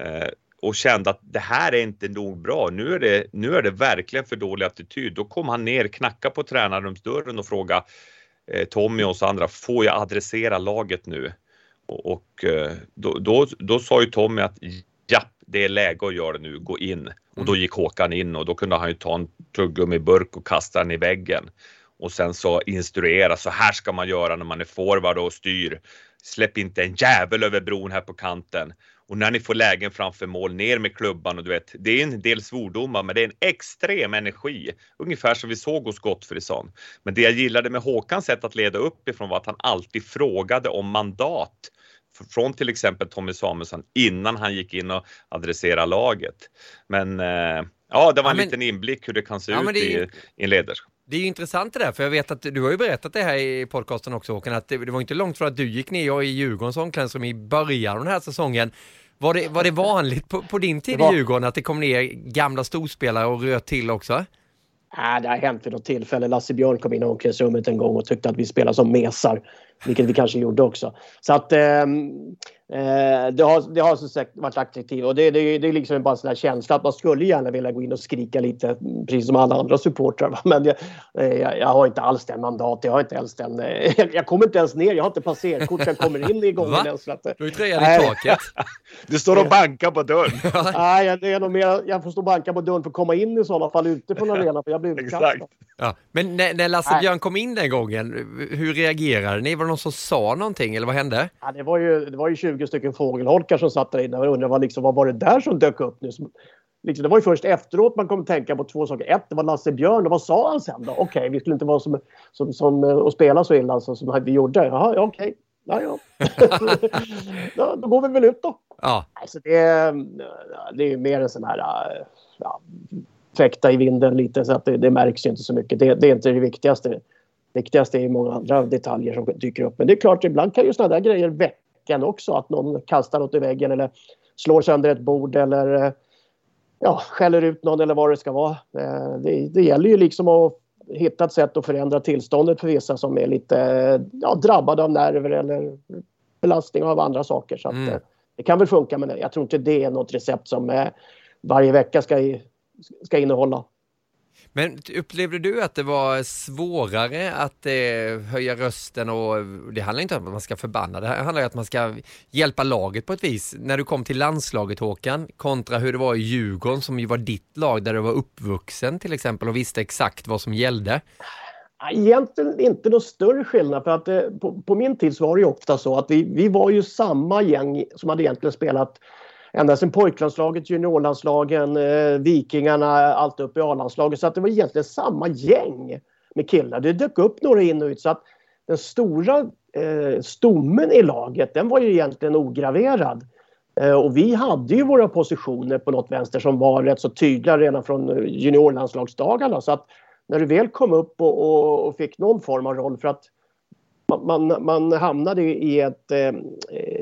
eh, och kände att det här är inte nog bra, nu är det, nu är det verkligen för dålig attityd, då kom han ner, knacka på tränarrumsdörren och fråga eh, Tommy och oss andra, får jag adressera laget nu? Och, och eh, då, då, då sa ju Tommy att ja, det är läge att göra det nu, gå in. Och då gick Håkan in, och då kunde han ju ta en tuggummiburk och kasta den i väggen. Och sen så instruera, så här ska man göra när man är forward och styr. Släpp inte en jävel över bron här på kanten. Och när ni får lägen framför mål, ner med klubban. Och du vet, det är en del svordomar, men det är en extrem energi. Ungefär som vi såg hos Gottfridsson. Men det jag gillade med Håkans sätt att leda uppifrån var att han alltid frågade om mandat från till exempel Tommy Samuelsson innan han gick in och adresserade laget. Men eh, ja, det var en ja, men, liten inblick hur det kan se ja, ut i en ledarskap. Det är ju intressant det där, för jag vet att du har ju berättat det här i podcasten också, Håkan, att det, det var inte långt från att du gick ner i Djurgårdens omklädningsrum i början av den här säsongen. Var det, var det vanligt på, på din tid var... i Djurgården att det kom ner gamla storspelare och röt till också? Nej, det har hänt vid något tillfälle. Lasse Björn kom in i omklädningsrummet en gång och tyckte att vi spelade som mesar, vilket vi kanske gjorde också. Så att eh, det har, det har som sagt varit attraktivt. Och det, det, det är liksom bara en sån här känsla att man skulle gärna vilja gå in och skrika lite, precis som alla andra supportrar. Men jag, jag, jag har inte alls den mandat. Jag har inte alls den. Jag kommer inte ens ner. Jag har inte passerkort. Jag kommer in i gången ens. Du är trean i taket. Du står och bankar på dörren. Nej, jag, det är nog mer, jag får stå och banka på dörren för att komma in i sådana fall ute på arenan, för jag blir utkastad. Ja. Men när, när Lasse Björn kom in den gången, hur reagerade ni? Var det någon som sa någonting eller vad hände? Ja, det var ju, det var ju tjugo stycken fågelholkar som satt där inne och undrade vad, liksom, vad var det där som dök upp nu? Liksom, det var ju först efteråt man kom tänka på två saker. Ett, det var Lasse Björn, och vad sa han sen då? Okej, okay, vi skulle inte vara som, som, som och spela så illa som, som vi gjorde. Jaha, ja, okej. Okay. Ja, ja. då, då går vi väl ut då. Ja. Alltså, det, det är ju mer en sån här... Ja, fäkta i vinden lite, så att det, det märks ju inte så mycket. Det, det är inte det viktigaste. Det viktigaste är många andra detaljer som dyker upp. Men det är klart, ibland kan ju sådana där grejer väcka också. Att någon kastar något i väggen eller slår sönder ett bord eller ja, skäller ut någon eller vad det ska vara. Det, det gäller ju liksom att hitta ett sätt att förändra tillståndet för vissa som är lite ja, drabbade av nerver eller belastning av andra saker. Så att, mm. det kan väl funka, men jag tror inte det är något recept som varje vecka ska i ska innehålla. Men upplevde du att det var svårare att eh, höja rösten? Och det handlar inte om att man ska förbanna, det handlar om att man ska hjälpa laget på ett vis. När du kom till landslaget, Håkan, kontra hur det var i Djurgården som ju var ditt lag där du var uppvuxen till exempel och visste exakt vad som gällde. Egentligen inte någon större skillnad, för att eh, på, på min tid så var det ju ofta så att vi, vi var ju samma gäng som hade egentligen spelat ända sen pojklandslaget, juniorlandslagen, eh, vikingarna, allt upp i A-landslaget. Så att det var egentligen samma gäng med killar. Det dök upp några in och ut. Så att den stora eh, stommen i laget, den var ju egentligen ograverad. Eh, och vi hade ju våra positioner på något vänster som var rätt så tydliga redan från juniorlandslagsdagarna. Så att när du väl kom upp och, och, och fick någon form av roll, för att Man, man, man hamnade i, ett, eh,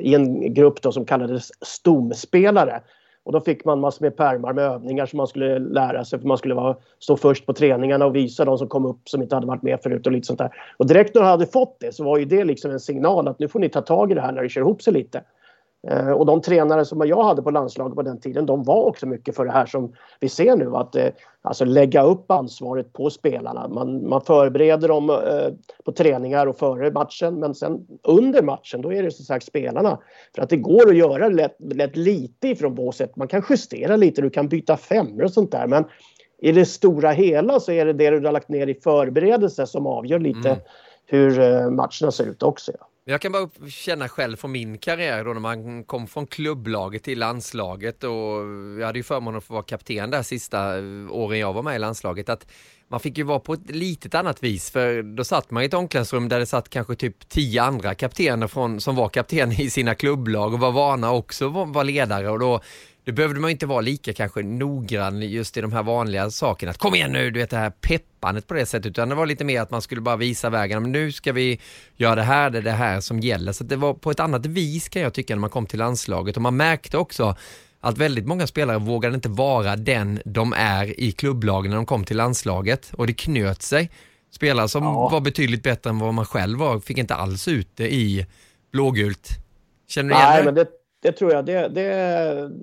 i en grupp då som kallades stomspelare. Och då fick man massor med pärmar med övningar som man skulle lära sig. För man skulle vara, stå först på träningarna och visa de som kom upp som inte hade varit med förut och lite sånt där. Och direkt när de hade fått det så var ju det liksom en signal att nu får ni ta tag i det här när det kör ihop sig lite. Eh, och de tränare som jag hade på landslaget på den tiden, de var också mycket för det här som vi ser nu. Att eh, alltså lägga upp ansvaret på spelarna. Man, man förbereder dem eh, på träningar och före matchen. Men sen under matchen, då är det som sagt spelarna. För att det går att göra lätt, lätt lite ifrån båset. Man kan justera lite, du kan byta femmer och sånt där. Men i det stora hela så är det det du har lagt ner i förberedelse som avgör lite mm. hur eh, matcherna ser ut också, ja. Jag kan bara känna själv från min karriär då, när man kom från klubblaget till landslaget, och jag hade ju förmånen att få vara kapten där sista åren jag var med i landslaget, att man fick ju vara på ett litet annat vis, för då satt man i ett omklädningsrum där det satt kanske typ tio andra kaptener från, som var kapten i sina klubblag och var vana också var ledare, och då det behövde man inte vara lika kanske noggrann just i de här vanliga sakerna. Att kom igen nu, du vet det här peppandet på det sättet. Utan det var lite mer att man skulle bara visa vägen. Men nu ska vi göra det här, det är det här som gäller. Så det var på ett annat vis kan jag tycka när man kom till landslaget. Och man märkte också att väldigt många spelare vågade inte vara den de är i klubblagen när de kom till landslaget. Och det knöt sig. Spelare som ja. var betydligt bättre än vad man själv var fick inte alls ute i blågult. Känner du igen det? Nej, men det... Det tror jag, det, det,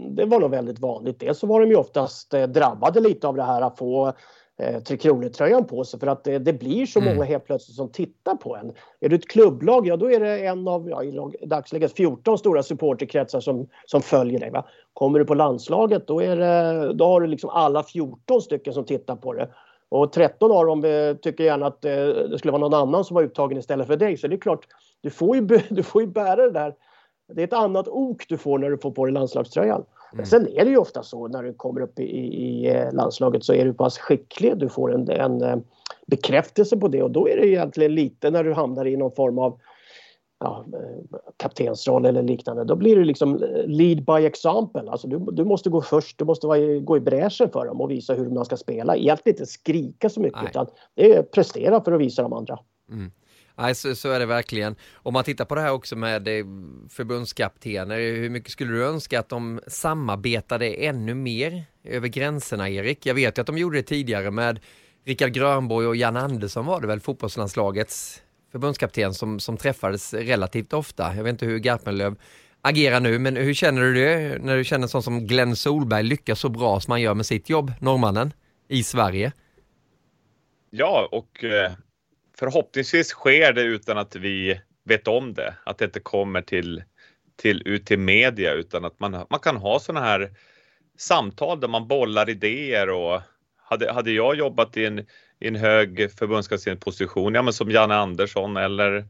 det var nog väldigt vanligt. Dels så var de ju oftast drabbade lite av det här att få eh, trekronetröjan på sig. För att det, det blir så mm. många helt plötsligt som tittar på en. Är du ett klubblag, ja då är det en av ja, i dagsläget fjorton stora supporterkretsar som, som följer dig. Va? Kommer du på landslaget, då, är det, då har du liksom alla fjorton stycken som tittar på det. Och tretton av dem tycker gärna att eh, det skulle vara någon annan som var uttagen istället för dig. Så det är klart, du får ju, du får ju bära det där. Det är ett annat ok du får när du får på dig landslagströjan. Men sen är det ju ofta så när du kommer upp i, i landslaget så är du pass skicklig. Du får en, en bekräftelse på det, och då är det egentligen lite när du hamnar i någon form av ja, kaptensroll eller liknande, då blir det liksom lead by example. Alltså du, du måste gå först, du måste vara, gå i bräschen för dem och visa hur man ska spela. Egentligen inte skrika så mycket, Nej. utan det är prestera för att visa de andra. Mm. Nej, så, så är det verkligen. Om man tittar på det här också med förbundskaptener, hur mycket skulle du önska att de samarbetade ännu mer över gränserna, Erik? Jag vet ju att de gjorde det tidigare med Rickard Grönborg och Jan Andersson, var det väl, fotbollslandslagets förbundskapten som, som träffades relativt ofta. Jag vet inte hur Garpenlöv agerar nu, men hur känner du det när du känner sånt som Glenn Solberg lyckas så bra som han gör med sitt jobb, norrmannen, i Sverige? Ja, och eh... förhoppningsvis sker det utan att vi vet om det. Att det inte kommer till, till, ut till media, utan att man, man kan ha såna här samtal där man bollar idéer. Och hade, hade jag jobbat i en, i en hög förbundskaptenposition, ja, men som Janne Andersson eller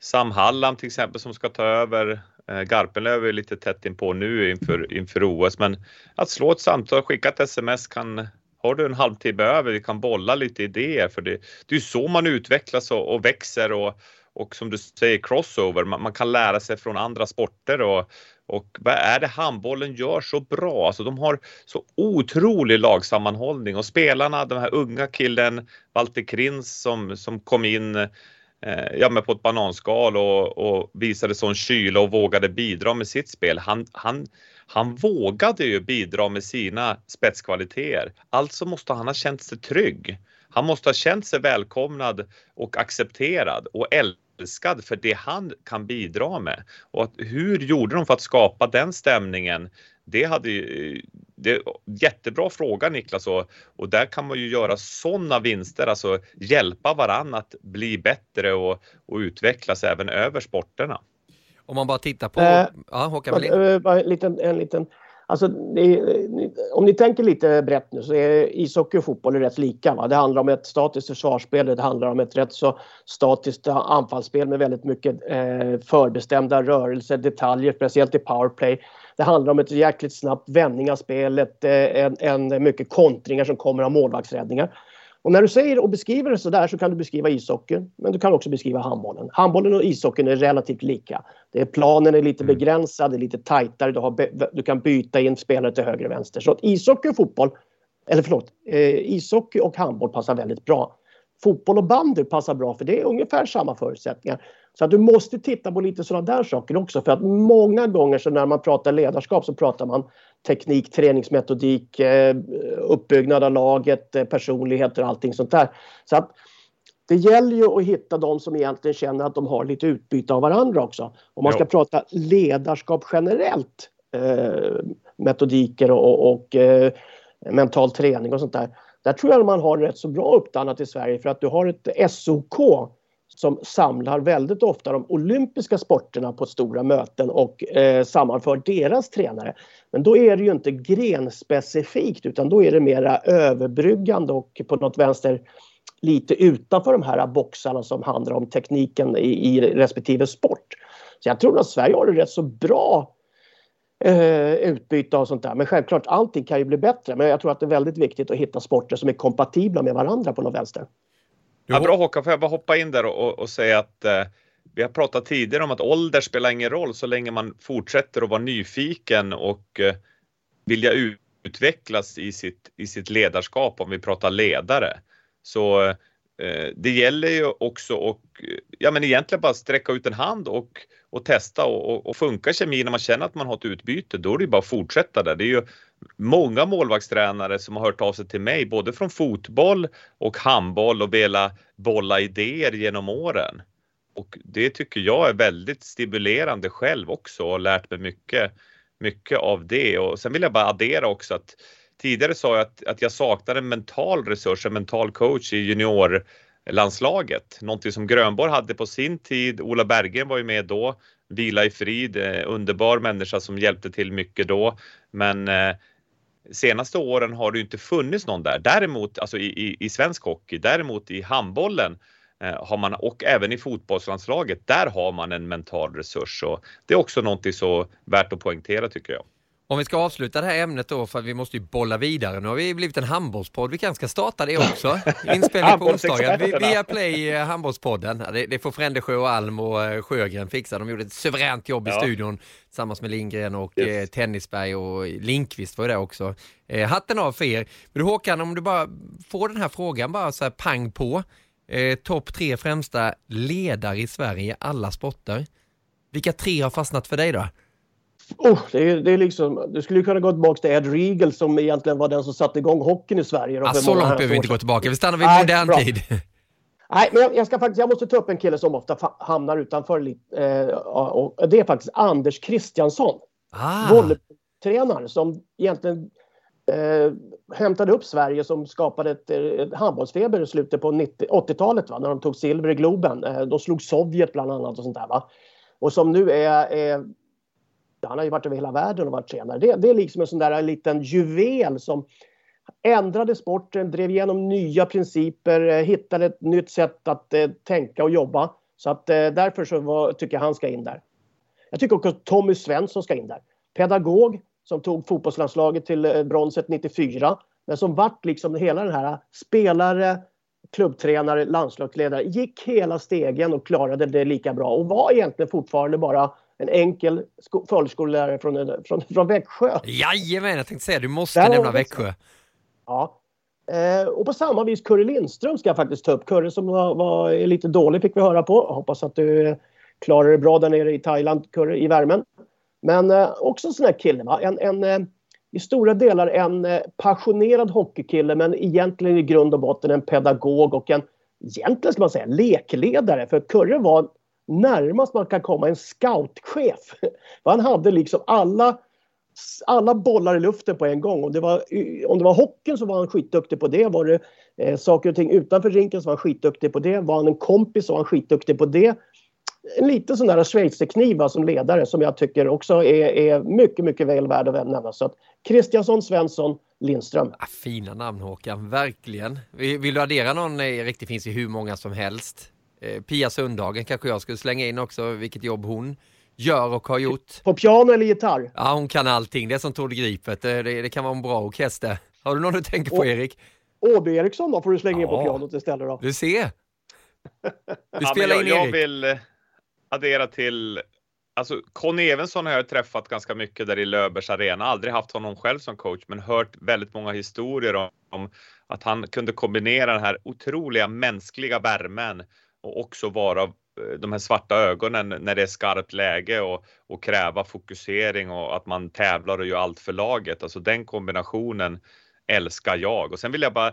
Sam Hallam till exempel som ska ta över. Eh, Garpenlöv är lite tätt in på nu inför, inför O S. Men att slå ett samtal, skicka ett sms, kan... har du en halvtimme över, vi kan bolla lite idéer. För det, det är så man utvecklas och, och växer. Och, och som du säger, crossover. Man, man kan lära sig från andra sporter. Och, och vad är det handbollen gör så bra? Alltså, de har så otrolig lagsammanhållning. Och spelarna, den här unga killen Walter Krins som, som kom in eh, ja, med på ett bananskal. Och, och visade sån kyla och vågade bidra med sitt spel. Han... han Han vågade ju bidra med sina spetskvaliteter. Alltså måste han ha känt sig trygg. Han måste ha känt sig välkomnad och accepterad och älskad för det han kan bidra med. Och att, hur gjorde de för att skapa den stämningen? Det hade ju, det, jättebra fråga, Niklas. Och, och där kan man ju göra sådana vinster. Alltså hjälpa varandra att bli bättre och, och utvecklas även över sporterna. Om man bara tittar på... Äh, ja, Håkan Wallin. Bara en liten... En liten alltså, det, om ni tänker lite brett nu så är ishockey och fotboll är rätt lika. Va? Det handlar om ett statiskt försvarsspel. Det handlar om ett rätt så statiskt anfallsspel med väldigt mycket eh, förbestämda rörelser, detaljer, speciellt i powerplay. Det handlar om ett jäkligt snabbt vändning av spelet. Eh, en, en mycket kontringar som kommer av målvaktsräddningar. Och när du säger och beskriver det så där så kan du beskriva ishockeyn, men du kan också beskriva handbollen. Handbollen och ishockeyn är relativt lika. Det är, planen är lite mm. begränsad, det är lite tajtare. Du, har be, du kan byta in spelare till höger och vänster. Så att ishockey och fotboll, eller förlåt, eh, ishockey och handboll passar väldigt bra. Fotboll och bandy passar bra för det är ungefär samma förutsättningar. Så att du måste titta på lite sådana där saker också. För att många gånger så när man pratar ledarskap så pratar man teknik, träningsmetodik, uppbyggnad av laget, personligheter och allting sånt där. Så att det gäller ju att hitta de som egentligen känner att de har lite utbyte av varandra också. Om man ska jo. prata ledarskap generellt, eh, metodiker och, och eh, mental träning och sånt där. Där tror jag att man har rätt så bra uppdannat i Sverige för att du har ett S O K som samlar väldigt ofta de olympiska sporterna på stora möten och eh, sammanför deras tränare. Men då är det ju inte grenspecifikt utan då är det mera överbryggande och på något vänster lite utanför de här boxarna som handlar om tekniken i, i respektive sport. Så jag tror att Sverige har det rätt så bra Uh, utbyte och sånt där. Men självklart allting kan ju bli bättre. Men jag tror att det är väldigt viktigt att hitta sporter som är kompatibla med varandra på något vänster. Ja, bra Håkan, får jag bara hoppa in där och, och säga att eh, vi har pratat tidigare om att ålder spelar ingen roll så länge man fortsätter att vara nyfiken och eh, vilja utvecklas i sitt, i sitt ledarskap om vi pratar ledare. Så eh, det gäller ju också och ja, men egentligen bara sträcka ut en hand och och testa och, och funkar kemin när man känner att man har ett utbyte, då är det bara att fortsätta där. Det är ju många målvaktstränare som har hört av sig till mig, både från fotboll och handboll och vilja bolla idéer genom åren. Och det tycker jag är väldigt stimulerande själv också och har lärt mig mycket, mycket av det. Och sen vill jag bara addera också att tidigare sa jag att, att jag saknade en mental resurs, en mental coach i junior landslaget. Någonting som Grönborg hade på sin tid. Ola Bergen var ju med då. Vila i frid. Underbar människa som hjälpte till mycket då. Men eh, senaste åren har det ju inte funnits någon där. Däremot, alltså i, i, i svensk hockey. Däremot i handbollen eh, har man, och även i fotbollslandslaget, där har man en mental resurs. Och det är också någonting så värt att poängtera tycker jag. Om vi ska avsluta det här ämnet då, för vi måste ju bolla vidare. Nu har vi blivit en handbollspodd. Vi kanske ska starta det också. Inspelning på onsdagen. Viaplay handbollspodden. Det, det får Frändersjö och Alm och Sjögren fixa. De gjorde ett suveränt jobb i ja. studion tillsammans med Lindgren och yes. eh, Tennisberg och Lindqvist var det också. Eh, hatten av för er. Men du Håkan, om du bara får den här frågan bara så här pang på. Eh, Topp tre främsta ledare i Sverige, alla sporter. Vilka tre har fastnat för dig då? Oh, det är, det är liksom, du skulle ju kunna gå tillbaka till Ed Regal som egentligen var den som satte igång hockeyn i Sverige. Ah, så långt behöver vi inte gå tillbaka, vi stannar vid Nej, modern bra. tid. Nej, men jag, jag ska faktiskt, jag måste ta upp en kille som ofta fa- hamnar utanför lite. Eh, och det är faktiskt Anders Kristiansson, ah. volleybolltränare som egentligen eh, hämtade upp Sverige, som skapade ett, ett handbollsfeber i slutet på nittio- åttiotalet va, när de tog silver i Globen. Eh, de slog Sovjet bland annat och sånt där va. Och som nu är... är Han har ju varit över hela världen och varit tränare. Det, det är liksom en sån där liten juvel som ändrade sporten, drev igenom nya principer, hittade ett nytt sätt att eh, tänka och jobba. Så att eh, därför så var, tycker jag han ska in där. Jag tycker också Tommy Svensson ska in där. Pedagog som tog fotbollslandslaget till eh, bronset nittiofyra. Men som vart liksom hela den här spelare, klubbtränare, landslagsledare. Gick hela stegen och klarade det lika bra. Och var egentligen fortfarande bara... en enkel sko- folkskollärare från, från, från Växjö. Jajamän, jag tänkte säga, du måste där nämna Växjö. Ja, eh, och på samma vis Curre Lindström ska jag faktiskt ta upp. Curre som var, var lite dålig fick vi höra på. Jag hoppas att du klarar det bra där nere i Thailand, Curre, i värmen. Men eh, också en sån här kille, va? En, en, eh, i stora delar en eh, passionerad hockeykille, men egentligen i grund och botten en pedagog och en, egentligen ska man säga, lekledare. För Curre var... närmast man kan komma en scoutchef. Han hade liksom alla, alla bollar i luften på en gång. Om det var, om det var hockeyn så var han skitduktig på det. Var det eh, saker och ting utanför rinken så var han skitduktig på det. Var han en kompis så var han skitduktig på det. En liten sån där schweizerkniv som ledare som jag tycker också är, är mycket, mycket väl värd att nämna. Så att Kristiansson, Svensson, Lindström. Ah, fina namn Håkan, verkligen. Vill du addera någon? Riktigt finns ju hur många som helst. Pia Sundhagen kanske jag skulle slänga in också, vilket jobb hon gör och har gjort. På piano eller gitarr? Ja, hon kan allting. Det är som Tord Gripet. Det, det kan vara en bra orkester. Har du någon du tänker på, Erik? Åby Eriksson då, får du slänga ja. in på pianot istället då. Du ser. Du spelar ja, in, jag, jag vill addera till... Alltså, Conny Evensson har jag träffat ganska mycket där i Löbers arena. Aldrig haft honom själv som coach, men hört väldigt många historier om, om att han kunde kombinera den här otroliga mänskliga värmen och också vara de här svarta ögonen när det är skarpt läge och, och kräva fokusering och att man tävlar och gör allt för laget. Alltså den kombinationen älskar jag. Och sen vill jag bara,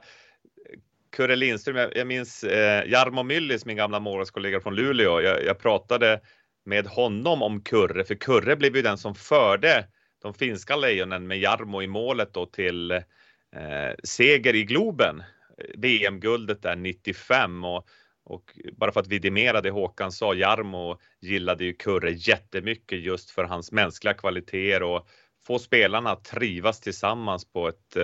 Curre Lindström, jag, jag minns eh, Jarmo Myllis, min gamla målvaktskollega från Luleå. Jag, jag pratade med honom om Curre, för Curre blev ju den som förde de finska lejonen med Jarmo i målet då till eh, seger i Globen. V M-guldet där nittiofem och Och bara för att vidimera det Håkan sa, Jarmo gillade ju Curre jättemycket just för hans mänskliga kvaliteter och få spelarna att trivas tillsammans på ett,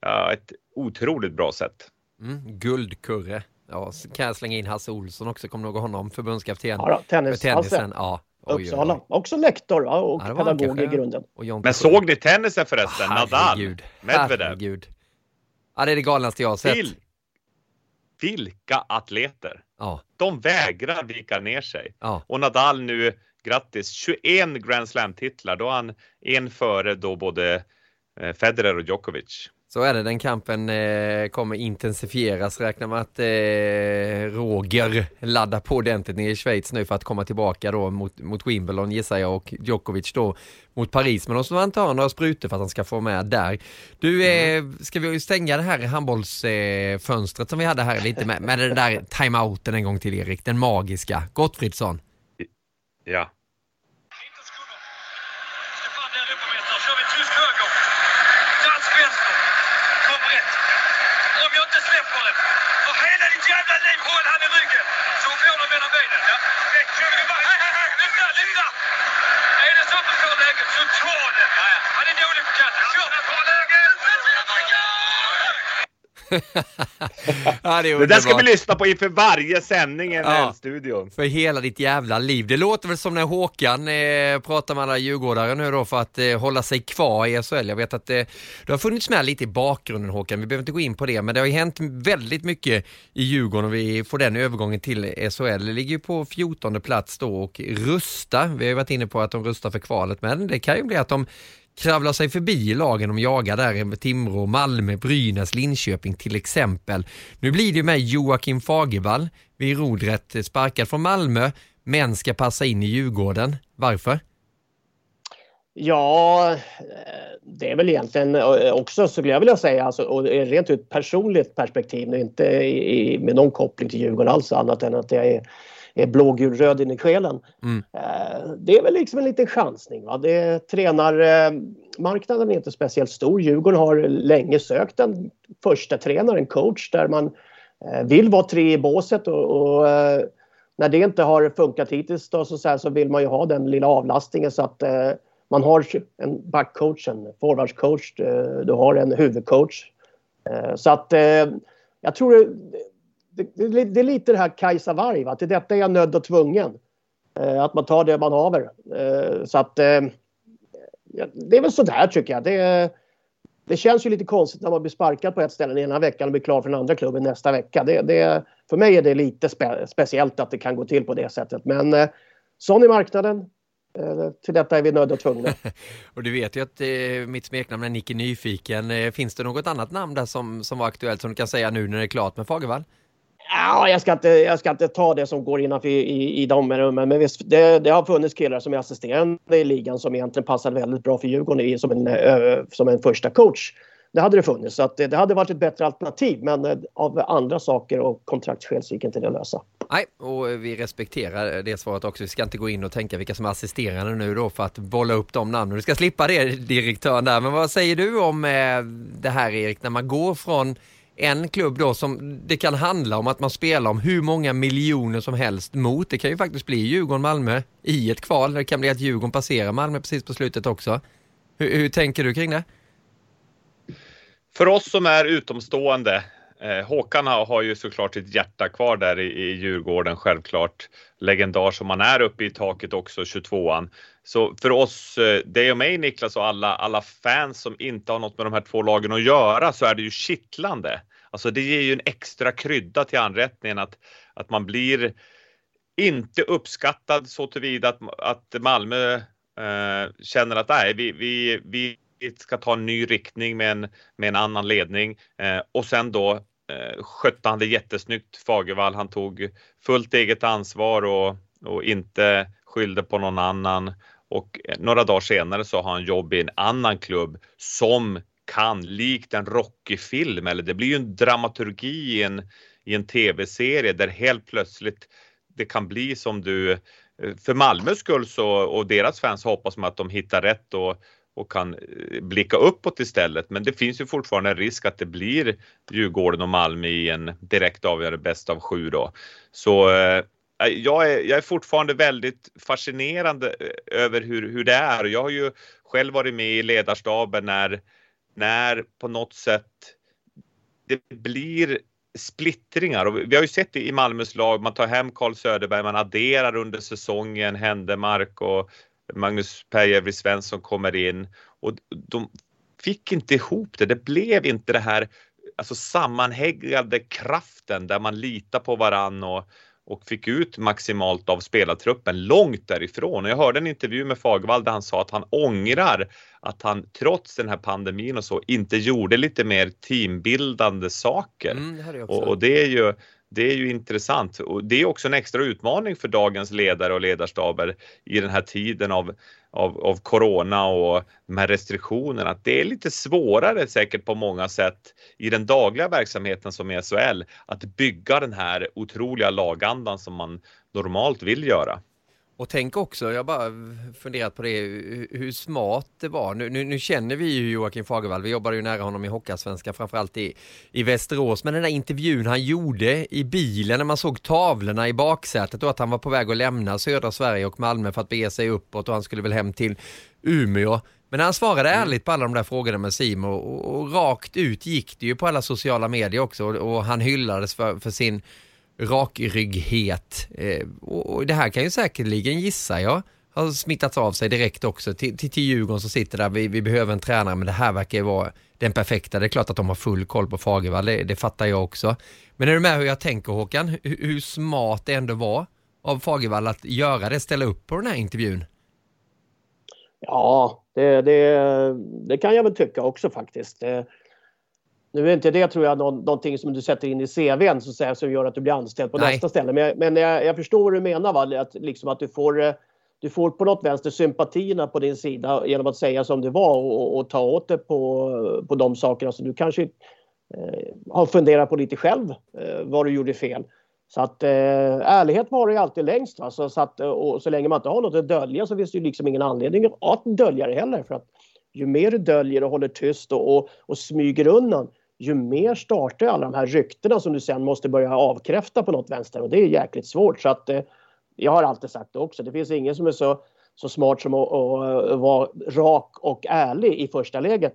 ja, ett otroligt bra sätt. Mm, guldkurre. Ja, så kan jag slänga in Hasse Olsson också, kommer någon honom, förbundskapten ja, då, tennis, för tennisen. Ja, oj, Uppsala. Oj. Också lektor va? Och ja, pedagog i grunden. Men såg ni tennisen förresten? Oh, Nadal, Medvedev. Herregud. Ja, det är det galnaste jag har sett. Till. Vilka atleter. Ja. De vägrar vika ner sig. Ja. Och Nadal nu, grattis, tjugoett Grand Slam-titlar. Då han en före då både Federer och Djokovic. Så är det, den kampen eh, kommer intensifieras. Räknar med att eh, Roger laddar på ordentligt ner i Schweiz nu för att komma tillbaka då mot, mot Wimbledon gissar jag, och Djokovic då mot Paris. Men de som inte har några sprutor för att han ska få med där. Du, eh, ska vi stänga det här handbollsfönstret eh, som vi hade här lite med, med den där timeouten en gång till Erik, den magiska. Gottfridsson. Ja. Ja, det, det där ska vi lyssna på inför varje sändning i den här studion. För hela ditt jävla liv. Det låter väl som när Håkan eh, pratar med alla djurgårdare nu då för att eh, hålla sig kvar i S H L. Jag vet att eh, det har funnits med lite i bakgrunden, Håkan. Vi behöver inte gå in på det, men det har ju hänt väldigt mycket i Djurgården och vi får den övergången till S H L. Det ligger ju på fjortonde plats då och rusta. Vi har ju varit inne på att de rustar för kvalet, men det kan ju bli att de kravlar sig förbi lagen de jagar där med Timrå, Malmö, Brynäs, Linköping till exempel. Nu blir det med Joakim Fagervall vid rodret sparkad från Malmö, men ska passa in i Djurgården. Varför? Ja, det är väl egentligen också, så skulle jag vilja säga, alltså, och rent ut personligt perspektiv, inte i, med någon koppling till Djurgården alls, annat än att jag är är blågul röd in i själen. Mm. Det är väl liksom en liten chansning. Va? Det tränar, marknaden är inte speciellt stor. Djurgården har länge sökt en första tränare, en coach där man vill vara tre i båset och, och när det inte har funkat hittills då, så, så, här, så vill man ju ha den lilla avlastningen så att eh, man har en backcoach, en forwardscoach, du har en huvudcoach. Eh, så att eh, jag tror det, Det, det, det är lite det här Kajsa Varg, va? Till detta är jag nödd och tvungen. Eh, att man tar det man haver. Eh, så att, eh, det är väl sådär tycker jag. Det, det känns ju lite konstigt när man blir sparkad på ett ställe den ena veckan och blir klar för den andra klubben nästa vecka. Det, det, för mig är det lite spe, speciellt att det kan gå till på det sättet. Men eh, sån är marknaden. Till detta är vi nödda och tvungna. Och du vet ju att eh, mitt smeknamn är Nicke Nyfiken. Eh, finns det något annat namn där som, som var aktuellt som du kan säga nu när det är klart med Fagervall? Ja, jag ska inte, jag ska inte ta det som går innanför i, i, i de rummen. Men visst, det, det har funnits killar som är assisterande i ligan som egentligen passade väldigt bra för Djurgården i, som, en, ö, som en första coach. Det hade det funnits. Så att det, det hade varit ett bättre alternativ. Men av andra saker och kontraktsskäl så gick inte det att lösa. Nej, och vi respekterar det svaret också. Vi ska inte gå in och tänka vilka som är assisterande nu då för att bolla upp de namnen. Du ska slippa det, direktören där. Men vad säger du om det här, Erik, när man går från en klubb då som det kan handla om att man spelar om hur många miljoner som helst mot. Det kan ju faktiskt bli Djurgården-Malmö i ett kval. Det kan bli att Djurgården passerar Malmö precis på slutet också. Hur, hur tänker du kring det? För oss som är utomstående, eh, Håkan har ju såklart ett hjärta kvar där i, i Djurgården, självklart. Legendar som man är uppe i taket också, tjugotvåan. Så för oss, dig och mig Niklas och alla, alla fans som inte har något med de här två lagen att göra, så är det ju kittlande. Alltså det ger ju en extra krydda till anrättningen att, att man blir inte uppskattad så tillvida att, att Malmö eh, känner att nej, vi, vi, vi ska ta en ny riktning med en, med en annan ledning. Eh, och sen då eh, skötte han det jättesnyggt, Fagervall. Han tog fullt eget ansvar och, och inte skyllde på någon annan. Och några dagar senare så har han jobb i en annan klubb som kan, likt en Rocky-film. Eller det blir ju en dramaturgi i en, i en tv-serie där helt plötsligt det kan bli som du... För Malmös skull så, och deras fans hoppas man att de hittar rätt och, och kan blicka uppåt istället. Men det finns ju fortfarande en risk att det blir Djurgården och Malmö i en direkt avgörande bäst av sju då. Så... Jag är, jag är fortfarande väldigt fascinerande över hur, hur det är. Jag har ju själv varit med i ledarstaben när, när på något sätt det blir splittringar. Och vi har ju sett det i Malmös lag. Man tar hem Carl Söderberg, man adderar under säsongen Händemark och Magnus Per-Evri Svensson kommer in. Och de fick inte ihop det. Det blev inte det här alltså sammanhängande kraften där man litar på varann och Och fick ut maximalt av spelartruppen långt därifrån. Och jag hörde en intervju med Fagervall där han sa att han ångrar att han trots den här pandemin och så inte gjorde lite mer teambildande saker. Mm, det hade jag också. Och, och det är ju, det är ju intressant. Och det är också en extra utmaning för dagens ledare och ledarstaber i den här tiden av, av, av corona och de här restriktionerna. Att det är lite svårare säkert på många sätt i den dagliga verksamheten som är S H L att bygga den här otroliga lagandan som man normalt vill göra. Och tänk också, jag har bara funderat på det, hur smart det var. Nu, nu, nu känner vi ju Joakim Fagervall, vi jobbar ju nära honom i Hockeyallsvenskan, framförallt i, i Västerås. Men den där intervjun han gjorde i bilen när man såg tavlorna i baksätet och att han var på väg att lämna södra Sverige och Malmö för att bege sig uppåt och han skulle väl hem till Umeå. Men han svarade mm. ärligt på alla de där frågorna med Simo, och, och rakt ut gick det ju på alla sociala medier också, och, och han hyllades för, för sin rakrygghet. Eh, och, och det här kan ju säkerligen, gissa jag, har smittats av sig direkt också till, till, till Djurgården som sitter där. Vi, vi behöver en tränare, men det här verkar ju vara den perfekta. Det är klart att de har full koll på Fagervall, det, det fattar jag också. Men är du med hur jag tänker, Håkan? H- hur smart det ändå var av Fagervall att göra det, ställa upp på den här intervjun? Ja, det, det, det kan jag väl tycka också faktiskt. Det, nu är inte det, tror jag, någon, någonting som du sätter in i C V:n så som gör att du blir anställd på Nej. nästa ställe. Men, men jag, jag förstår vad du menar, va? Att, liksom, att du får... Du får på något vänster sympatierna på din sida genom att säga som det var, och, och ta åt det på, på de sakerna som du kanske eh, har funderat på lite själv, eh, vad du gjorde fel. Så att eh, ärlighet var det ju alltid längst. Alltså, så, att, och så länge man inte har något att dölja så finns det ju liksom ingen anledning att dölja det heller. För att ju mer du döljer och håller tyst och, och, och smyger undan, ju mer startar alla de här ryktena som du sen måste börja avkräfta på något vänster. Och det är jäkligt svårt. Så att... Eh, jag har alltid sagt det också. Det finns ingen som är så, så smart som att, att vara rak och ärlig i första läget.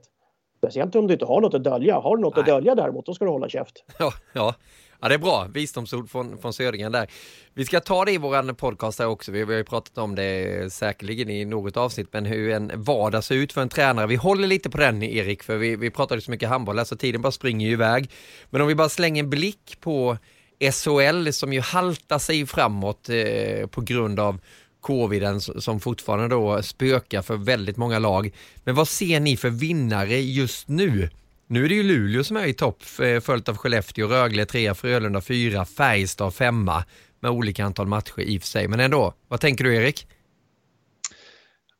Speciellt om du inte har något att dölja. Har du något Nej. att dölja däremot, då ska du hålla käft. Ja, ja. Ja, det är bra. Visdomsord från, från Södringen där. Vi ska ta det i vår podcast här också. Vi, vi har ju pratat om det säkerligen i något avsnitt. Men hur en vardag ser ut för en tränare. Vi håller lite på den, Erik. För vi, vi pratade så mycket handboll här, så tiden bara springer ju iväg. Men om vi bara slänger en blick på S H L som ju haltar sig framåt eh, på grund av coviden som fortfarande då spökar för väldigt många lag. Men vad ser ni för vinnare just nu? Nu är det ju Luleå som är i topp, följt av Skellefteå, Rögle trea, Frölunda fyra, Färjestad femma, med olika antal matcher i för sig. Men ändå, vad tänker du, Erik?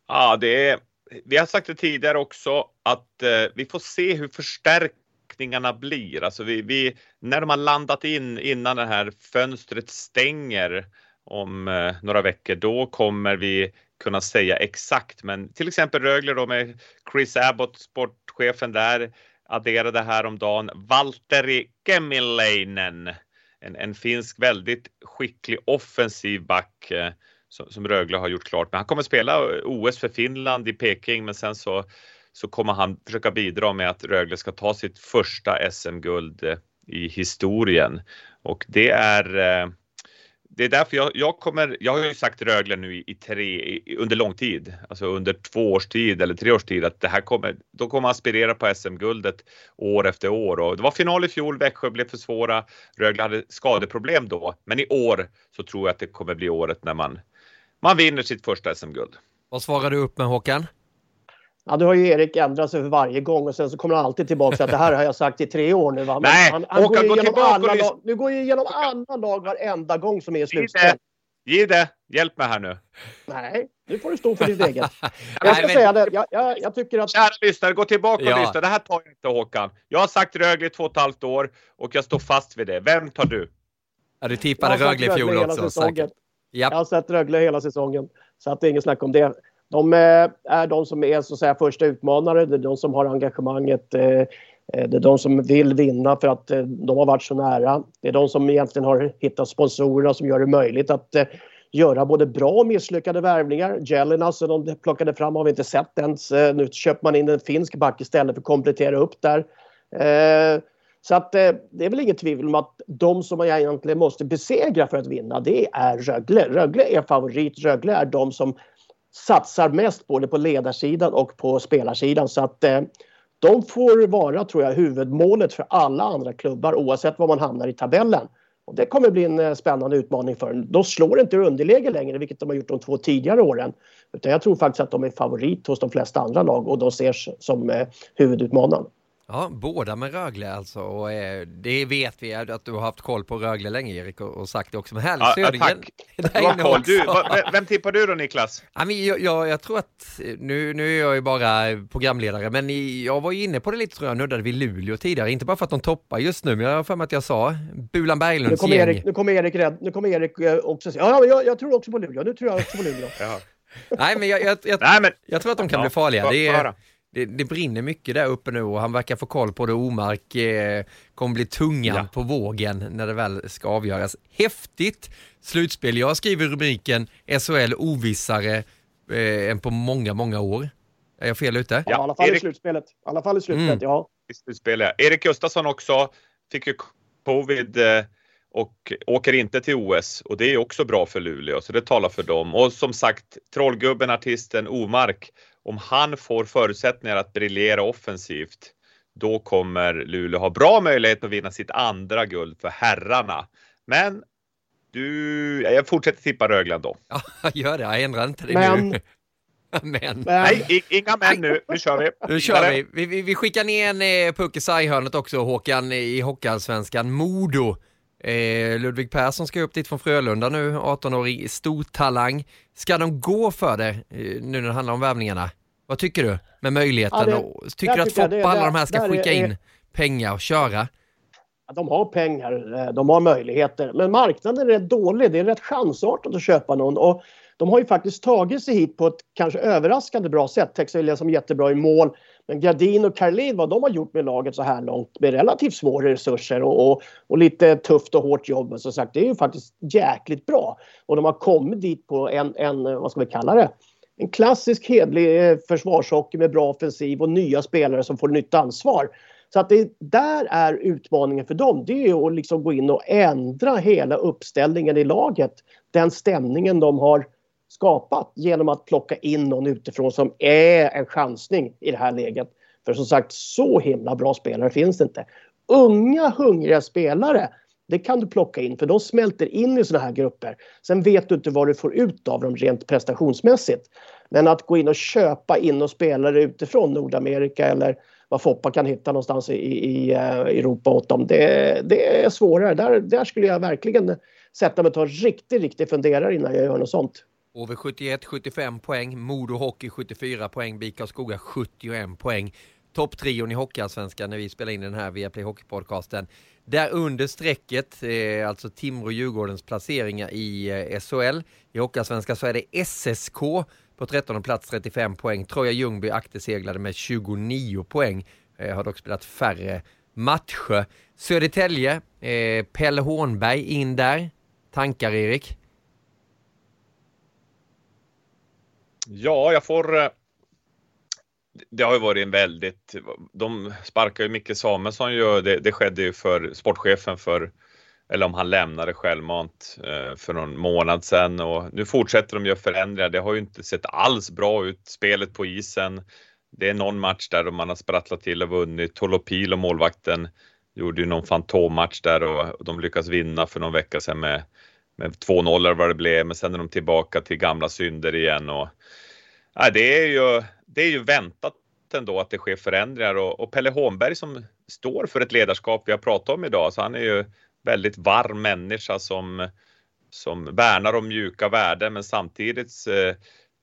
Ja, det är, vi har sagt det tidigare också att eh, vi får se hur förstärkt blir. Alltså vi, vi, när de har landat in innan det här fönstret stänger om eh, några veckor, då kommer vi kunna säga exakt. Men till exempel Rögle då, med Chris Abbott, sportchefen där, adderade häromdagen Valtteri Kemiläinen, en, en finsk väldigt skicklig offensiv back eh, som, som Rögle har gjort klart. Men han kommer spela O S för Finland i Peking, men sen så så kommer han försöka bidra med att Rögle ska ta sitt första S M-guld i historien. Och det är, det är därför jag, jag kommer, jag har ju sagt Rögle nu i, i tre, under lång tid, alltså under två års tid eller tre års tid, att det här kommer, de kommer aspirera på S M-guldet år efter år. Och det var final i fjol, Växjö blev för svåra, Rögle hade skadeproblem då. Men i år så tror jag att det kommer bli året när man, man vinner sitt första S M-guld. Vad svarar du upp med, Håkan? Ja, du har ju Erik ändrat sig för varje gång och sen så kommer han alltid tillbaka så att det här har jag sagt i tre år nu, va? Men nej, han, han Håkan, går gå tillbaka och dag, nu går ju igenom alla lag varenda gång som är i slutspel. Ge det, hjälp mig här nu. Nej, nu får du stå för ditt eget. Jag ska Nej, men... säga det, jag, jag, jag tycker att... Kära lyssnare, gå tillbaka och ja. lyssna, det här tar jag inte, Håkan. Jag har sagt Rögle i två och ett halvt år och jag står fast vid det. Vem tar du? Ja, du tippade Rögle i fjol också, säkert. Jag har sett Rögle hela säsongen, så att det är ingen snack om det. De är de som är så att säga första utmanare, det är de som har engagemanget, det är de som vill vinna för att de har varit så nära. Det är de som egentligen har hittat sponsorer som gör det möjligt att göra både bra och misslyckade värvningar. Jelinas som de plockade fram har vi inte sett ens. Nu köper man in en finsk back istället för att komplettera upp där. Så att det är väl inget tvivel om att de som man egentligen måste besegra för att vinna, det är Rögle. Rögle är favorit. Rögle är de som satsar mest både på ledarsidan och på spelarsidan, så att eh, de får vara, tror jag, huvudmålet för alla andra klubbar oavsett var man hamnar i tabellen. Och det kommer bli en eh, spännande utmaning för dem. De slår inte underläge längre, vilket de har gjort de två tidigare åren, utan jag tror faktiskt att de är favorit hos de flesta andra lag och de ses som eh, huvudutmanaren. Ja, båda med Rögle alltså, och eh, det vet vi att du har haft koll på Rögle länge, Erik, och, och sagt det också. Men här i Södringen, ja, du, v- vem tippar du då, Niklas? Ja, men jag, jag, jag tror att, nu, nu är jag ju bara programledare, men i, jag var ju inne på det lite, tror jag, nuddade vid Luleå tidigare. Inte bara för att de toppar just nu, men jag har för mig att jag sa Bulan Berglunds nu kommer gäng. Erik, nu kommer Erik rädd, nu kommer Erik också säga, ja, jag, jag tror också på Luleå, nu tror jag också på Luleå. Ja. Nej, men jag, jag, jag, Nej, men jag tror att de kan ja, bli farliga. Det är... Det, det brinner mycket där uppe nu och han verkar få koll på det. Omark eh, kommer bli tungan ja. på vågen när det väl ska avgöras. Häftigt slutspel. Jag skriver rubriken S H L ovissare eh, än på många, många år. Är jag fel ute? Ja, ja, i alla fall Erik... i slutspelet. I alla fall i slutspelet, mm. ja. I slutspelet. Erik Gustafsson också fick ju covid och åker inte till O S. Och det är också bra för Luleå, så det talar för dem. Och som sagt, trollgubben, artisten Omark, om han får förutsättningar att briljera offensivt, då kommer Luleå ha bra möjlighet att vinna sitt andra guld för herrarna. Men du, jag fortsätter tippa Rögle då. Ja, gör det. Jag ändrar inte det men... nu. Men. Nej, inga män nu. Nu kör vi. Nu kör vi. Vi, vi, vi skickar ner en eh, puck i sarghörnet också, Håkan, i Hockeyallsvenskan. Modo. Eh, Ludvig Persson ska upp dit från Frölunda nu. arton-årig stor talang. Ska de gå för det eh, nu när det handlar om värvningarna? Vad tycker du med möjligheten? Ja, det, tycker du att tycker Foppa, alla de här ska skicka är, in pengar och köra? De har pengar, de har möjligheter. Men marknaden är rätt dålig. Det är rätt chansartat att köpa någon. Och de har ju faktiskt tagit sig hit på ett kanske överraskande bra sätt. Texelia som jättebra i mål. Men Gardin och Karlin, vad de har gjort med laget så här långt med relativt svåra resurser och, och, och lite tufft och hårt jobb. Men som sagt, det är ju faktiskt jäkligt bra. Och de har kommit dit på en, en vad ska vi kalla det? En klassisk hedlig försvarshockey med bra offensiv och nya spelare som får nytt ansvar. Så att det där är utmaningen för dem. Det är att liksom gå in och ändra hela uppställningen i laget. Den stämningen de har skapat genom att plocka in någon utifrån som är en chansning i det här läget. För som sagt, så himla bra spelare finns det inte. Unga, hungriga spelare, det kan du plocka in för de smälter in i såna här grupper. Sen vet du inte vad du får ut av dem rent prestationsmässigt. Men att gå in och köpa in och spelare utifrån Nordamerika eller vad Foppa kan hitta någonstans i, i, i Europa åt dem, det, det är svårare. Där, där skulle jag verkligen sätta mig och ta riktigt, riktigt funderare innan jag gör något sånt. Över sjuttioett sjuttiofem poäng, Modo Hockey sjuttiofyra poäng, Bikarskoga sjuttioett poäng. Topptrion i Hockeyallsvenskan när vi spelar in den här Viaplay Hockey-podcasten. Där under strecket, eh, alltså Timrå och Djurgårdens placeringar i eh, S H L. I Hockeyallsvenskan så är det S S K på trettonde plats trettiofem poäng. Troja Ljungby akterseglade med tjugonio poäng. Eh, har dock spelat färre matcher. Södertälje, eh, Pelle Hornberg in där. Tankar, Erik? Ja, jag får... Eh... Det har ju varit en väldigt... De sparkar ju Micke Samuelsson. Ju, det, det skedde ju för sportchefen för... Eller om han lämnade självmant för någon månad sedan. Och nu fortsätter de göra förändringar. Det har ju inte sett alls bra ut. Spelet på isen. Det är någon match där man har sprattlat till och vunnit. Tolopil och målvakten gjorde ju någon fantommatch där. Och de lyckas vinna för någon vecka sedan med, med två noll vad det blev. Men sen är de tillbaka till gamla synder igen. Och, ja, det är ju... Det är ju väntat ändå att det sker förändringar och, och Pelle Hornberg som står för ett ledarskap vi har pratat om idag, så han är ju väldigt varm människa som, som värnar om mjuka värden men samtidigt eh,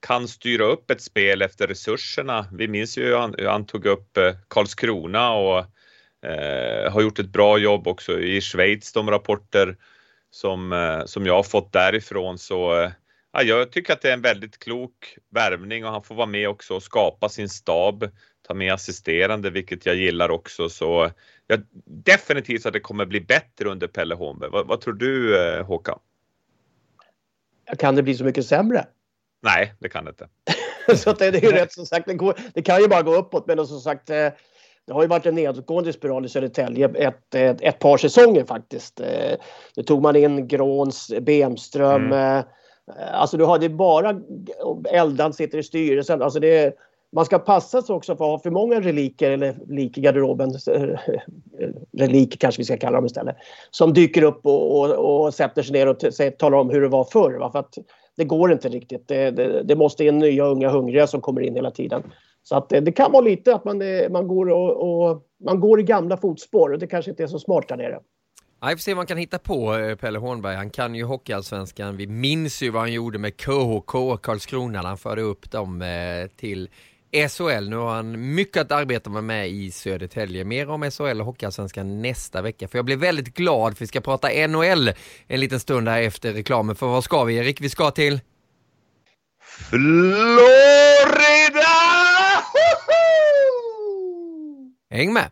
kan styra upp ett spel efter resurserna. Vi minns ju hur han, hur han tog upp eh, Karlskrona och eh, har gjort ett bra jobb också i Schweiz, de rapporter som, eh, som jag har fått därifrån så... Eh, Ja, jag tycker att det är en väldigt klok värvning och han får vara med också och skapa sin stab, ta med assisterande vilket jag gillar också så jag definitivt att det kommer bli bättre under Pelle Hornberg. Vad, vad tror du eh, Håkan? Kan det bli så mycket sämre? Nej, det kan det inte. Så det är ju rätt som sagt, det, går, det kan ju bara gå uppåt men som sagt eh... Det har ju varit en nedåtgående spiral i Södertälje ett, ett, ett par säsonger faktiskt. Nu tog man in Gråns, Bemström. Mm. Alltså du har det bara eldan sitter i styrelsen. Alltså det, man ska passa sig också för att ha för många reliker eller lik i garderoben. Reliker kanske vi ska kalla dem istället. Som dyker upp och, och, och sätter sig ner och t- talar om hur det var förr. Va? För att det går inte riktigt. Det, det, det måste in nya unga hungriga som kommer in hela tiden. Så att det kan vara lite att man, man, går och, och, man går i gamla fotspår och det kanske inte är så smart där nere. Ja, jag får se vad man kan hitta på Pelle Hornberg. Han kan ju Hockeyallsvenskan. Vi minns ju vad han gjorde med K H K och Karlskrona. Han förde upp dem till S H L. Nu har han mycket att arbeta med, med i Södertälje. Mer om S H L och Hockeyallsvenskan nästa vecka. För jag blev väldigt glad för vi ska prata N H L en liten stund här efter reklamen. För vad ska vi, Erik? Vi ska till... Florida! Hang med.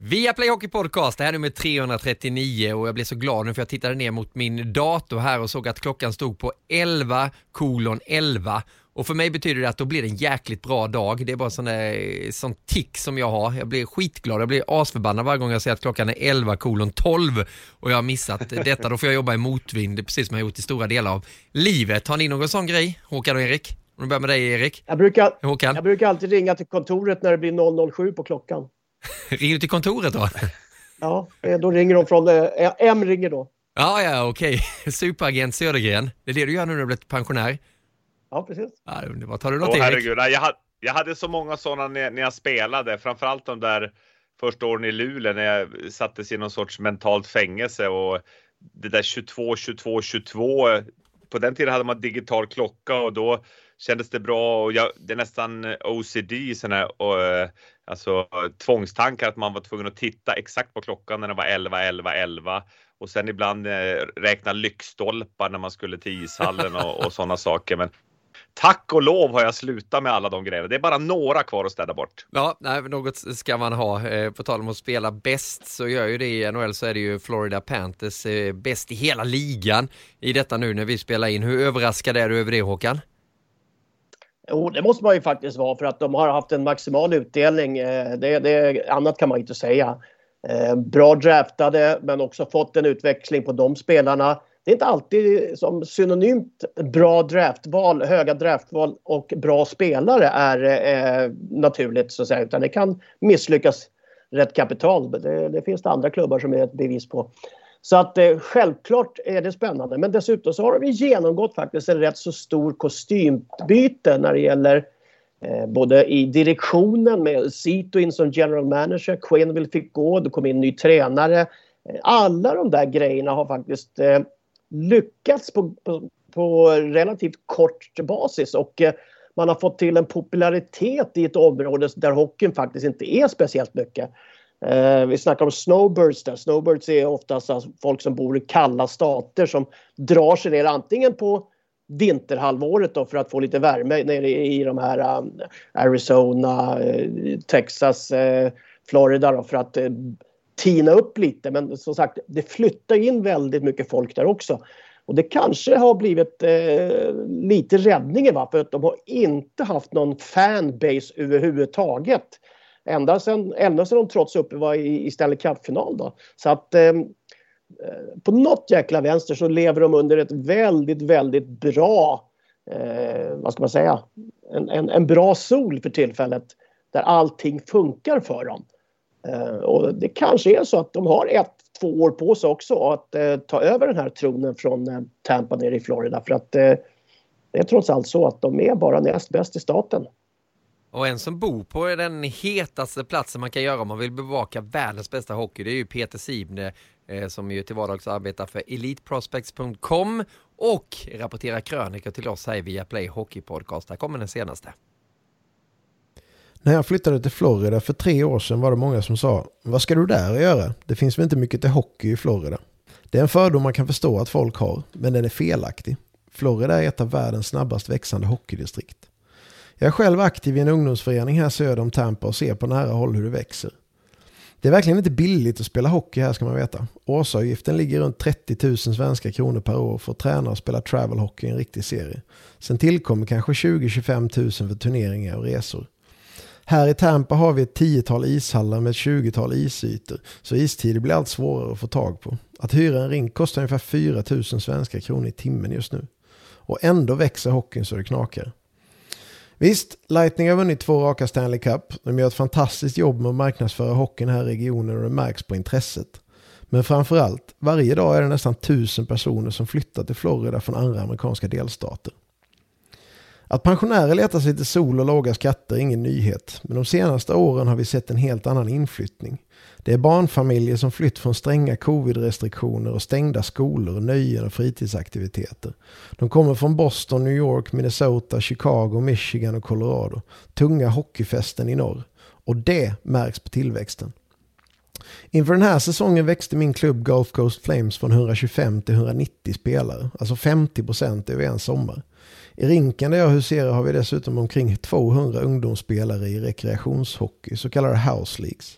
Viaplay Hockey Podcast, det här är nummer tre hundra trettionio, och jag blev så glad nu för jag tittade ner mot min dator här och såg att klockan stod på elva kolon elva. Och för mig betyder det att då blir det en jäkligt bra dag. Det är bara sån där, sån tick som jag har. Jag blir skitglad, jag blir asförbannad varje gång jag ser att klockan är elva kolon tolv och jag har missat detta. Då får jag jobba i motvind, precis som jag har gjort i stora delar av livet. Har ni någon sån grej, Håkan och Erik? Om du börjar med dig, Erik. Jag brukar, jag brukar alltid ringa till kontoret när det blir noll noll sju på klockan. Ringer du till kontoret då? Ja, då ringer de från... Äh, M ringer då. Ah, ja, okej. Okay. Superagent Södergren. Det är det du gör nu när du blivit pensionär. Ja, precis. Ah, underbart. Har du något, oh, herregud, jag, hade, jag hade så många sådana när, när jag spelade. Framförallt de där första åren i Luleå när jag sattes i någon sorts mentalt fängelse. Och det där tjugotvå, tjugotvå, tjugotvå... På den tiden hade man digital klocka och då kändes det bra. Och jag, det är nästan O C D, sån här, och, alltså tvångstankar att man var tvungen att titta exakt på klockan när det var elva, elva, elva. Och sen ibland eh, räkna lyckstolpar när man skulle till ishallen och, och sådana saker. Men tack och lov har jag slutat med alla de grejerna. Det är bara några kvar att städa bort. Ja, nej, något ska man ha. På tal om att spela bäst så gör ju det i N H L, så är det ju Florida Panthers bäst i hela ligan i detta nu när vi spelar in. Hur överraskad är du över det, Håkan? Jo, det måste man ju faktiskt vara, för att de har haft en maximal utdelning. Det, det, annat kan man inte säga. Bra draftade, men också fått en utveckling på de spelarna. Det är inte alltid som synonymt bra draftval, höga draftval och bra spelare är eh, naturligt, så att säga, utan det kan misslyckas rätt kapitalt. Det, det finns det andra klubbar som är ett bevis på. Så att eh, självklart är det spännande, men dessutom så har vi genomgått faktiskt en rätt så stor kostymbyte när det gäller eh, både i direktionen med Sito in som general manager, Quenneville fick gå, då kom in en ny tränare. Alla de där grejerna har faktiskt eh, lyckats på, på, på relativt kort basis, och eh, man har fått till en popularitet i ett område där hockeyn faktiskt inte är speciellt mycket. Eh, vi snackar om snowbirds där. Snowbirds är oftast alltså folk som bor i kalla stater som drar sig ner antingen på vinterhalvåret då, för att få lite värme nere i, i de här um, Arizona, eh, Texas, eh, Florida då, för att eh, tina upp lite, men som sagt, det flyttar in väldigt mycket folk där också. Och det kanske har blivit eh, lite räddningen, va? För att de har inte haft någon fanbase överhuvudtaget. Ända sedan, ända sedan de trots uppe var i, i Stanley Cup-final då. Så att eh, på något jäkla vänster så lever de under ett väldigt, väldigt bra, eh, vad ska man säga, en, en, en bra sol för tillfället där allting funkar för dem. Och det kanske är så att de har ett, två år på sig också att eh, ta över den här tronen från eh, Tampa nere i Florida, för att eh, det är trots allt så att de är bara näst bäst i staten. Och en som bor på den hetaste platsen man kan göra om man vill bevaka världens bästa hockey, det är ju Peter Sibne eh, som ju till vardags arbetar för elite prospects punkt com och rapporterar krönikor till oss här i Viaplay Hockey Podcast. Här kommer den senaste. När jag flyttade till Florida för tre år sedan var det många som sa: vad ska du där göra? Det finns väl inte mycket till hockey i Florida. Det är en fördom man kan förstå att folk har, men den är felaktig. Florida är ett av världens snabbast växande hockeydistrikt. Jag är själv aktiv i en ungdomsförening här söder om Tampa och ser på nära håll hur det växer. Det är verkligen inte billigt att spela hockey här, ska man veta. Årsavgiften ligger runt trettio tusen svenska kronor per år för att träna och spela travel hockey i en riktig serie. Sen tillkommer kanske tjugo till tjugofem tusen för turneringar och resor. Här i Tampa har vi ett tiotal ishallar med ett tjugotal isytor, så istider blir allt svårare att få tag på. Att hyra en ring kostar ungefär fyra tusen svenska kronor i timmen just nu. Och ändå växer hockeyn så det knakar. Visst, Lightning har vunnit två raka Stanley Cup. De gör ett fantastiskt jobb med att marknadsföra hockeyn här i regionen och det märks på intresset. Men framförallt, varje dag är det nästan tusen personer som flyttar till Florida från andra amerikanska delstater. Att pensionärer letar sig till sol och låga skatter är ingen nyhet, men de senaste åren har vi sett en helt annan inflyttning. Det är barnfamiljer som flytt från stränga covid-restriktioner och stängda skolor, nöjen och fritidsaktiviteter. De kommer från Boston, New York, Minnesota, Chicago, Michigan och Colorado. Tunga hockeyfesten i norr. Och det märks på tillväxten. Inför den här säsongen växte min klubb Gulf Coast Flames från etthundratjugofem till etthundranittio spelare, alltså femtio procent över en sommar. I rinken där jag huserar har vi dessutom omkring tvåhundra ungdomsspelare i rekreationshockey, så kallade house leagues.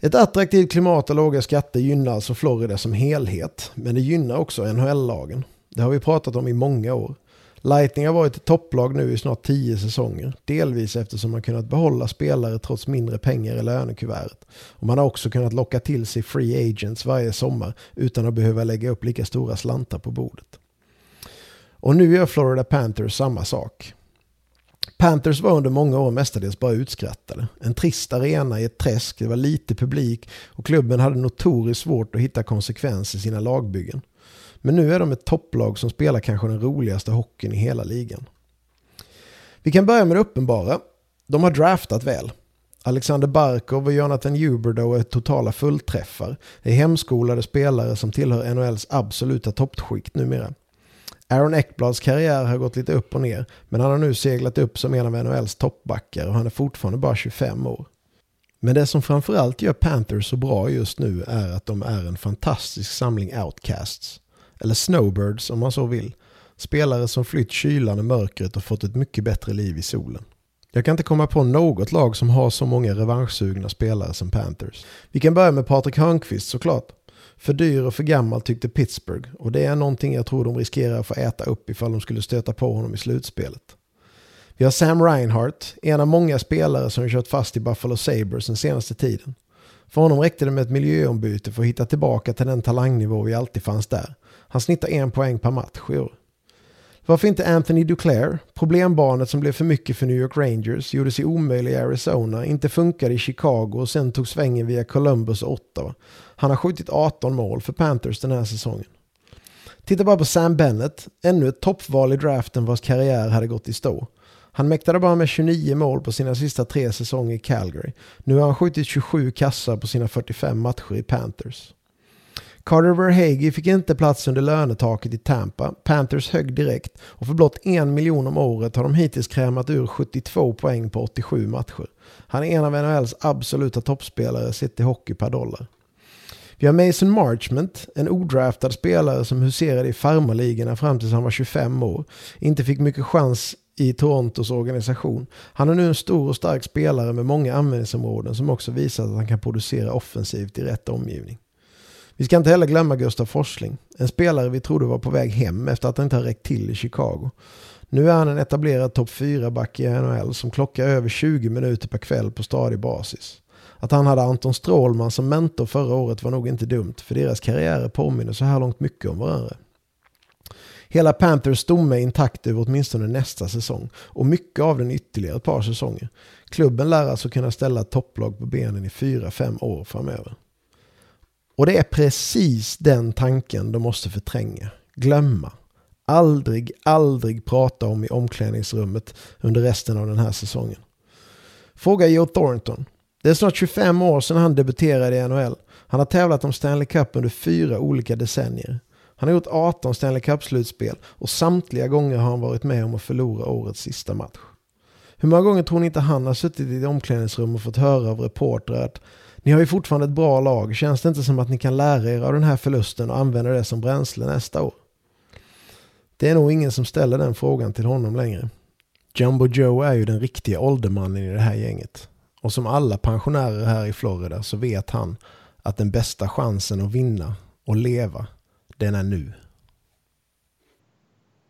Ett attraktivt klimat och låga skatter gynnar alltså Florida som helhet, men det gynnar också N H L-lagen. Det har vi pratat om i många år. Lightning har varit ett topplag nu i snart tio säsonger, delvis eftersom man kunnat behålla spelare trots mindre pengar i lönekuvertet. Och man har också kunnat locka till sig free agents varje sommar utan att behöva lägga upp lika stora slantar på bordet. Och nu gör Florida Panthers samma sak. Panthers var under många år mestadels bara utskrattade. En trist arena i ett träsk, det var lite publik och klubben hade notoriskt svårt att hitta konsekvens i sina lagbyggen. Men nu är de ett topplag som spelar kanske den roligaste hockeyn i hela ligan. Vi kan börja med det uppenbara. De har draftat väl. Alexander Barkov och Jonathan Huberdeau är totala fullträffar. Det är hemskolade spelare som tillhör N H L:s absoluta toppskikt numera. Aaron Ekblads karriär har gått lite upp och ner, men han har nu seglat upp som en av N H L:s toppbackar och han är fortfarande bara tjugofem år. Men det som framförallt gör Panthers så bra just nu är att de är en fantastisk samling outcasts, eller snowbirds om man så vill. Spelare som flytt kylan och mörkret och fått ett mycket bättre liv i solen. Jag kan inte komma på något lag som har så många revanschsugna spelare som Panthers. Vi kan börja med Patrik Hörnqvist såklart. För dyr och för gammal tyckte Pittsburgh, och det är någonting jag tror de riskerar att få äta upp ifall de skulle stöta på honom i slutspelet. Vi har Sam Reinhart, en av många spelare som kört fast i Buffalo Sabres den senaste tiden. För honom räckte det med ett miljöombyte för att hitta tillbaka till den talangnivå vi alltid fanns där. Han snittar en poäng per match i år. Varför inte Anthony Duclair? Problembarnet som blev för mycket för New York Rangers, gjorde sig omöjlig i Arizona, inte funkade i Chicago och sen tog svängen via Columbus och Ottawa. Han har skjutit arton mål för Panthers den här säsongen. Titta bara på Sam Bennett, ännu ett toppval i draften vars karriär hade gått i stå. Han mäktade bara med tjugonio mål på sina sista tre säsonger i Calgary. Nu har han skjutit tjugosju kassar på sina fyrtiofem matcher i Panthers. Carter Verhaeghe fick inte plats under lönetaket i Tampa. Panthers högg direkt och för blott en miljon om året har de hittills krämat ur sjuttiotvå poäng på åttiosju matcher. Han är en av N H L:s absoluta toppspelare sett i hockey per dollar. Vi har Mason Marchment, en odraftad spelare som huserade i farmarligorna fram tills han var tjugofem år. Inte fick mycket chans i Torontos organisation. Han är nu en stor och stark spelare med många användningsområden som också visar att han kan producera offensivt i rätt omgivning. Vi ska inte heller glömma Gustav Forsling, en spelare vi trodde var på väg hem efter att han inte har räckt till i Chicago. Nu är han en etablerad topp fyra-back i N H L som klockar över tjugo minuter per kväll på stadig basis. Att han hade Anton Strålman som mentor förra året var nog inte dumt, för deras karriärer påminner så här långt mycket om varandra. Hela Panthers stomme är intakt över åtminstone nästa säsong och mycket av den ytterligare ett par säsonger. Klubben lär alltså kunna ställa topplag på benen i fyra fem år framöver. Och det är precis den tanken de måste förtränga, glömma. Aldrig, aldrig prata om i omklädningsrummet under resten av den här säsongen. Fråga Joe Thornton. Det är snart tjugofem år sedan han debuterade i N H L. Han har tävlat om Stanley Cup under fyra olika decennier. Han har gjort arton Stanley Cup-slutspel och samtliga gånger har han varit med om att förlora årets sista match. Hur många gånger tror ni inte han har suttit i ett omklädningsrum och fått höra av reportrar att ni har ju fortfarande ett bra lag, känns det inte som att ni kan lära er av den här förlusten och använda det som bränsle nästa år? Det är nog ingen som ställer den frågan till honom längre. Jumbo Joe är ju den riktiga åldermannen i det här gänget. Och som alla pensionärer här i Florida så vet han att den bästa chansen att vinna och leva, den är nu.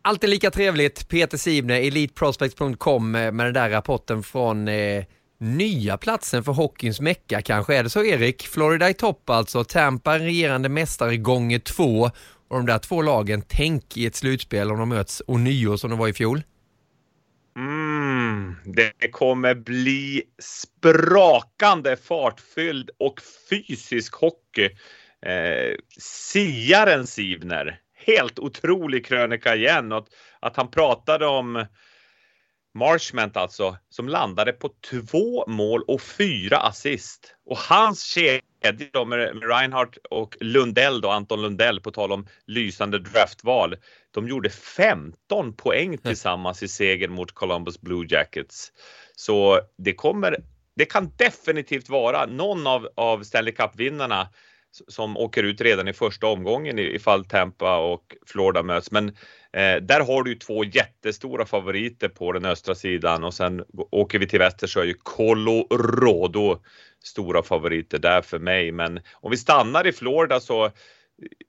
Alltid lika trevligt, Peter Sibne, elite prospects punkt com med den där rapporten från eh, nya platsen för hockeyns mecka kanske. Är det så, Erik? Florida i topp alltså. Tampa regerande mästare gånger två. Och de där två lagen, tänk i ett slutspel om de möts och nio som de var i fjol. Mm, det kommer bli sprakande, fartfylld och fysisk hockey. Eh, siaren Sivner, helt otrolig krönika igen. Att, att han pratade om Marchment alltså, som landade på två mål och fyra assist. Och hans kedja med Reinhardt och Lundell då, Anton Lundell på tal om lysande draftval. De gjorde femton poäng tillsammans i segern mot Columbus Blue Jackets. Så det kommer, det kan definitivt vara någon av, av Stanley Cup-vinnarna som åker ut redan i första omgången ifall Tampa och Florida möts. Men eh, där har du ju två jättestora favoriter på den östra sidan. Och sen åker vi till väster så är ju Colorado stora favoriter där för mig. Men om vi stannar i Florida så,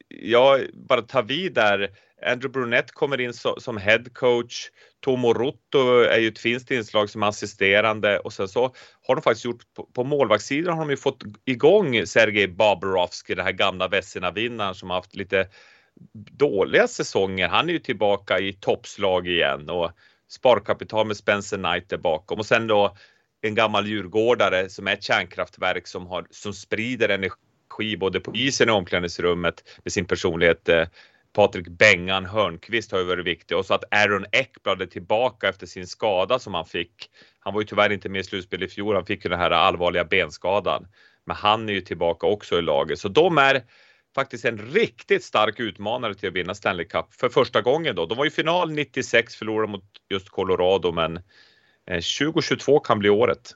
jag bara tar vid där. Andrew Brunette kommer in so- som head coach. Tomo Rutto är ju ett finskt inslag som assisterande. Och sen så har de faktiskt gjort, på, på målvaktssidan har de ju fått igång Sergej Bobrovsky, den här gamla Vesina-vinnaren som har haft lite dåliga säsonger. Han är ju tillbaka i toppslag igen. Och sparkapital med Spencer Knight där bakom. Och sen då en gammal djurgårdare som är ett kärnkraftverk som, har, som sprider energi både på isen och omklädningsrummet med sin personlighet. eh, Patrik Bengan Hörnqvist har ju varit viktig. Och så att Aaron Ekblad är tillbaka efter sin skada som han fick. Han var ju tyvärr inte med i slutspel i fjol. Han fick ju den här allvarliga benskadan. Men han är ju tillbaka också i laget. Så de är faktiskt en riktigt stark utmanare till att vinna Stanley Cup. För första gången då. De var ju final nittiosex, förlorade mot just Colorado. Men tjugo tjugotvå kan bli året.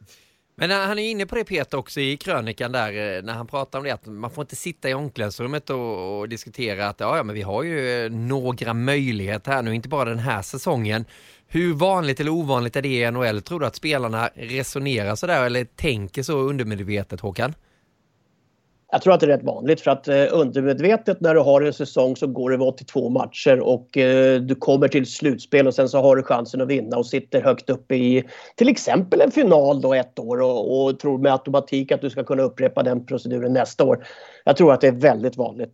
Men han är inne på det, Peter, också i krönikan där när han pratar om det, att man får inte sitta i omklädningsrummet och, och diskutera att ja, ja, men vi har ju några möjligheter här nu, inte bara den här säsongen. Hur vanligt eller ovanligt är det i N H L? Tror du att spelarna resonerar så där eller tänker så undermedvetet, Håkan? Jag tror att det är rätt vanligt för att eh, undermedvetet när du har en säsong så går det över åttiotvå matcher och eh, du kommer till slutspel och sen så har du chansen att vinna och sitter högt uppe i till exempel en final då ett år och, och tror med automatik att du ska kunna upprepa den proceduren nästa år. Jag tror att det är väldigt vanligt.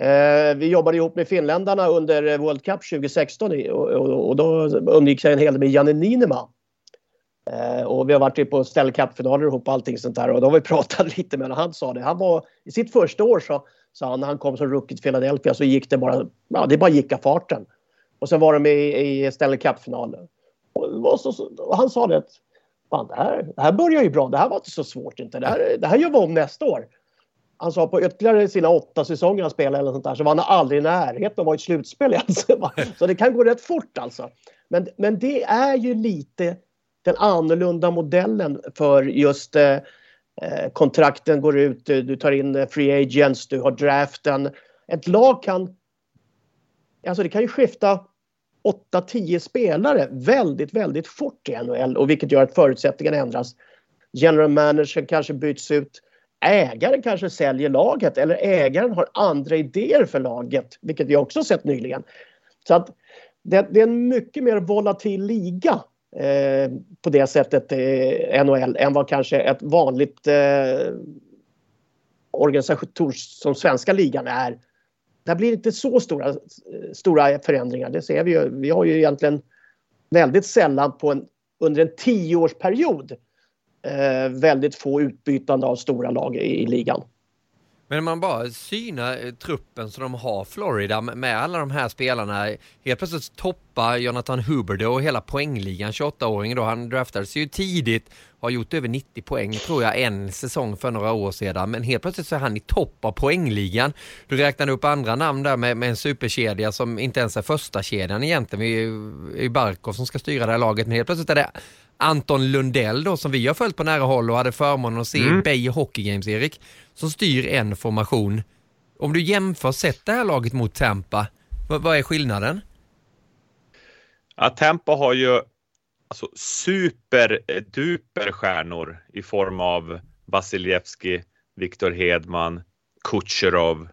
Eh, vi jobbade ihop med finländarna under World Cup tjugo sexton och, och, och då umgicks jag en hel del med Janne Niinema. Uh, och vi har varit på Stanley Cup-finaler ihop och allting sånt där och då har vi pratat lite med, och han sa det, han var i sitt första år så, så han, när han kom som rookie till Philadelphia så gick det bara, ja det bara gick av farten och sen var de i, i Stanley Cup-finalen och, och, så, och han sa det, fan det här, det här börjar ju bra, det här var inte så svårt inte, det här, det här gör vi om nästa år. Han sa på ytterligare sina åtta säsonger han spelade eller sånt där så var han aldrig i närheten av att vara i ett slutspel alltså. Så det kan gå rätt fort alltså, men, men det är ju lite den annorlunda modellen för just eh, kontrakten går ut, du tar in free agents, du har draften. Ett lag kan, alltså det kan ju skifta åtta tio spelare väldigt, väldigt fort i N H L och vilket gör att förutsättningarna ändras. General manager kanske byts ut, ägaren kanske säljer laget eller ägaren har andra idéer för laget, vilket vi också sett nyligen. Så att det, det är en mycket mer volatil liga. Eh, på det sättet eh, N H L än vad kanske ett vanligt eh, organisation som svenska ligan är. Där blir det inte så stora, stora förändringar. Det ser vi ju. Vi har ju egentligen väldigt sällan på en, under en tioårsperiod eh, väldigt få utbytande av stora lag i, i ligan. Men om man bara synar truppen som de har Florida med alla de här spelarna. Helt plötsligt toppar Jonathan Huberdeau och hela poängligan, tjugoåttaåringen då. Han draftades ju tidigt, har gjort över nittio poäng tror jag en säsong för några år sedan. Men helt plötsligt så är han i topp av poängligan. Du räknade upp andra namn där med, med en superkedja som inte ens är första kedjan egentligen. Vi är ju Barkov som ska styra det här laget, men helt plötsligt är det Anton Lundell då, som vi har följt på nära håll och hade förmånen att se i mm. Bay Hockey Games, Erik, som styr en formation. Om du jämför sett det här laget mot Tampa, vad, vad är skillnaden? Ja, Tampa har ju alltså superduper stjärnor i form av Vasilevski, Viktor Hedman, Kucherov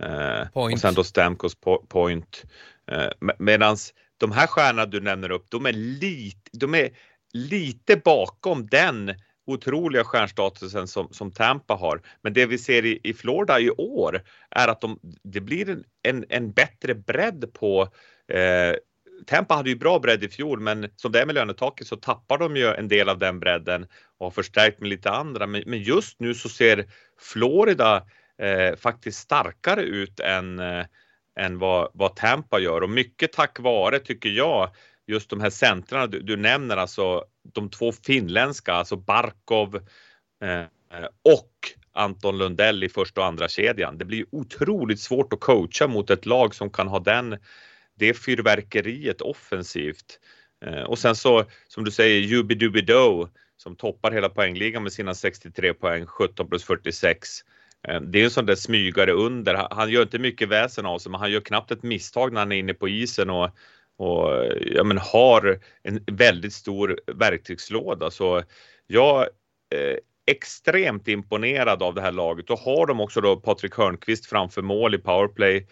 eh, och sen då Stamkos po- Point. Eh, med- medans de här stjärnorna du nämner upp, de är lite de är lite bakom den otroliga stjärnstatusen som, som Tampa har. Men det vi ser i, i Florida i år är att de, det blir en, en, en bättre bredd på... Eh, Tampa hade ju bra bredd i fjol, men som det är med lönetaket så tappar de ju en del av den bredden och har förstärkt med lite andra. Men, men just nu så ser Florida eh, faktiskt starkare ut än, eh, än vad, vad Tampa gör. Och mycket tack vare, tycker jag, just de här centrarna du, du nämner, alltså de två finländska, alltså Barkov eh, och Anton Lundell i första och andra kedjan. Det blir otroligt svårt att coacha mot ett lag som kan ha den, det fyrverkeriet offensivt. Eh, och sen så, som du säger, Huberdeau som toppar hela poängligan med sina sextiotre poäng, sjutton plus fyrtiosex. Eh, det är en sån där smygare under. Han, han gör inte mycket väsen av sig, men han gör knappt ett misstag när han är inne på isen och och ja, men har en väldigt stor verktygslåda. Så jag är extremt imponerad av det här laget. Och har de också då Patrick Hörnqvist framför mål i powerplay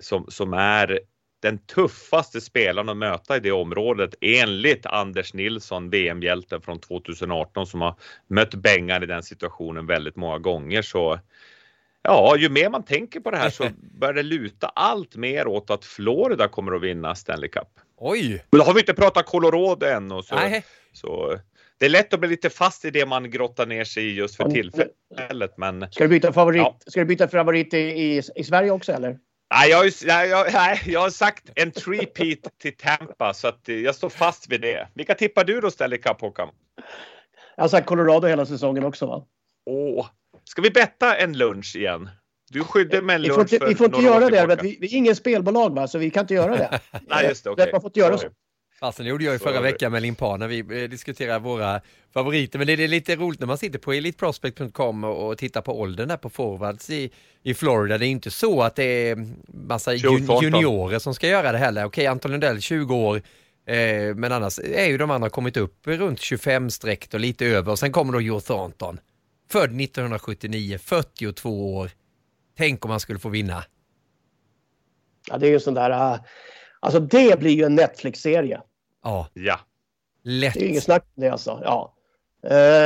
som, som är den tuffaste spelaren att möta i det området enligt Anders Nilsson, V M-hjälten från tjugoarton, som har mött Bengar i den situationen väldigt många gånger. Så ja, ju mer man tänker på det här så börjar det luta allt mer åt att Florida kommer att vinna Stanley Cup. Oj! Men då har vi inte pratat Colorado än. Och så, så det är lätt att bli lite fast i det man grottar ner sig i just för tillfället. Men, ska du byta favorit, ja. Ska du byta favorit i, i, i Sverige också, eller? Nej, jag, jag, jag, jag har sagt en three-peat till Tampa, så att jag står fast vid det. Vilka tippar du då Stanley Cup, Håkan? Jag har sagt Colorado hela säsongen också, va? Åh! Ska vi betta en lunch igen? Du skyddar med en lunch. Vi får inte, för vi får inte göra det. För vi, vi är ingen spelbolag, va? Så vi kan inte göra det. Nej, just det. Okay. Det har fått göra så. Alltså, det gjorde jag ju förra veckan med Limpa när vi diskuterade våra favoriter. Men det är lite roligt när man sitter på elite prospect dot com och tittar på åldern där på forwards i, i Florida. Det är inte så att det är massa jun, juniorer som ska göra det heller. Okej, okay, Anton Lundell, tjugo år. Eh, men annars är ju de andra kommit upp runt tjugofem sträckt och lite över. Och sen kommer då Joe Thornton. Född nittonhundrasjuttionio, fyrtiotvå år. Tänk om man skulle få vinna. Ja, det är ju sån där... Alltså det blir ju en Netflix-serie. Ja. Ja. Lätt. Det är ju ingen snack om det alltså. Ja.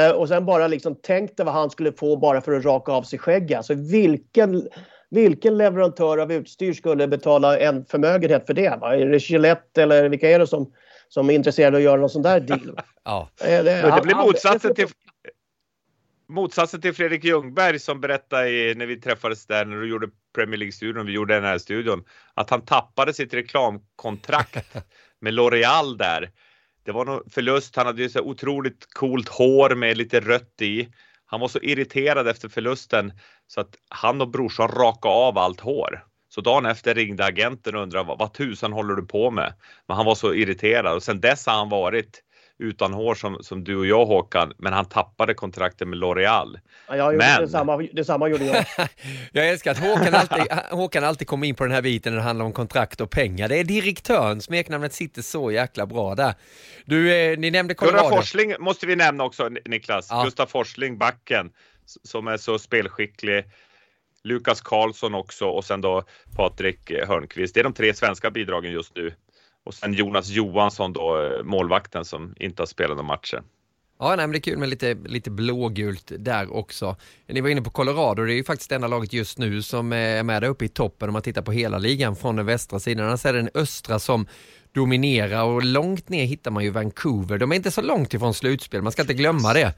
Uh, och sen bara liksom tänkte vad han skulle få bara för att raka av sig skägg. Alltså vilken, vilken leverantör av utstyr skulle betala en förmögenhet för det? Va? Är det Gillette eller vilka är det som, som är intresserade att göra någon sån där deal? Ja. Uh, det, han, det blir motsatsen till... Motsatsen till Fredrik Ljungberg som berättade i, när vi träffades där när du gjorde Premier League-studion, vi gjorde den här studion, att han tappade sitt reklamkontrakt med L'Oreal där. Det var någon förlust, han hade ju så otroligt coolt hår med lite rött i. Han var så irriterad efter förlusten så att han och brorsan rakade av allt hår. Så dagen efter ringde agenten och undrade vad tusan håller du på med? Men han var så irriterad och sen dess har han varit... utan hår som, som du och jag, Håkan. Men han tappade kontrakten med L'Oreal. Ja, jag gjorde men... detsamma, detsamma gjorde jag. Jag älskar att Håkan alltid, Håkan alltid kommer in på den här biten när det handlar om kontrakt och pengar. Det är direktören, smeknamnet sitter så jäkla bra där. Du, eh, ni nämnde Colorado. Gustav Forsling måste vi nämna också, Niklas. Ja. Gustav Forsling, backen, som är så spelskicklig. Lukas Karlsson också. Och sen då Patrik Hörnqvist. Det är de tre svenska bidragen just nu. Och sen Jonas Johansson då, målvakten som inte har spelat någon matcher. Ja, nej, men det är kul med lite, lite blågult där också. Ni var inne på Colorado, det är ju faktiskt det enda laget just nu som är med där uppe i toppen om man tittar på hela ligan från den västra sidan. Annars är det den östra som dominerar och långt ner hittar man ju Vancouver. De är inte så långt ifrån slutspel, man ska inte glömma det.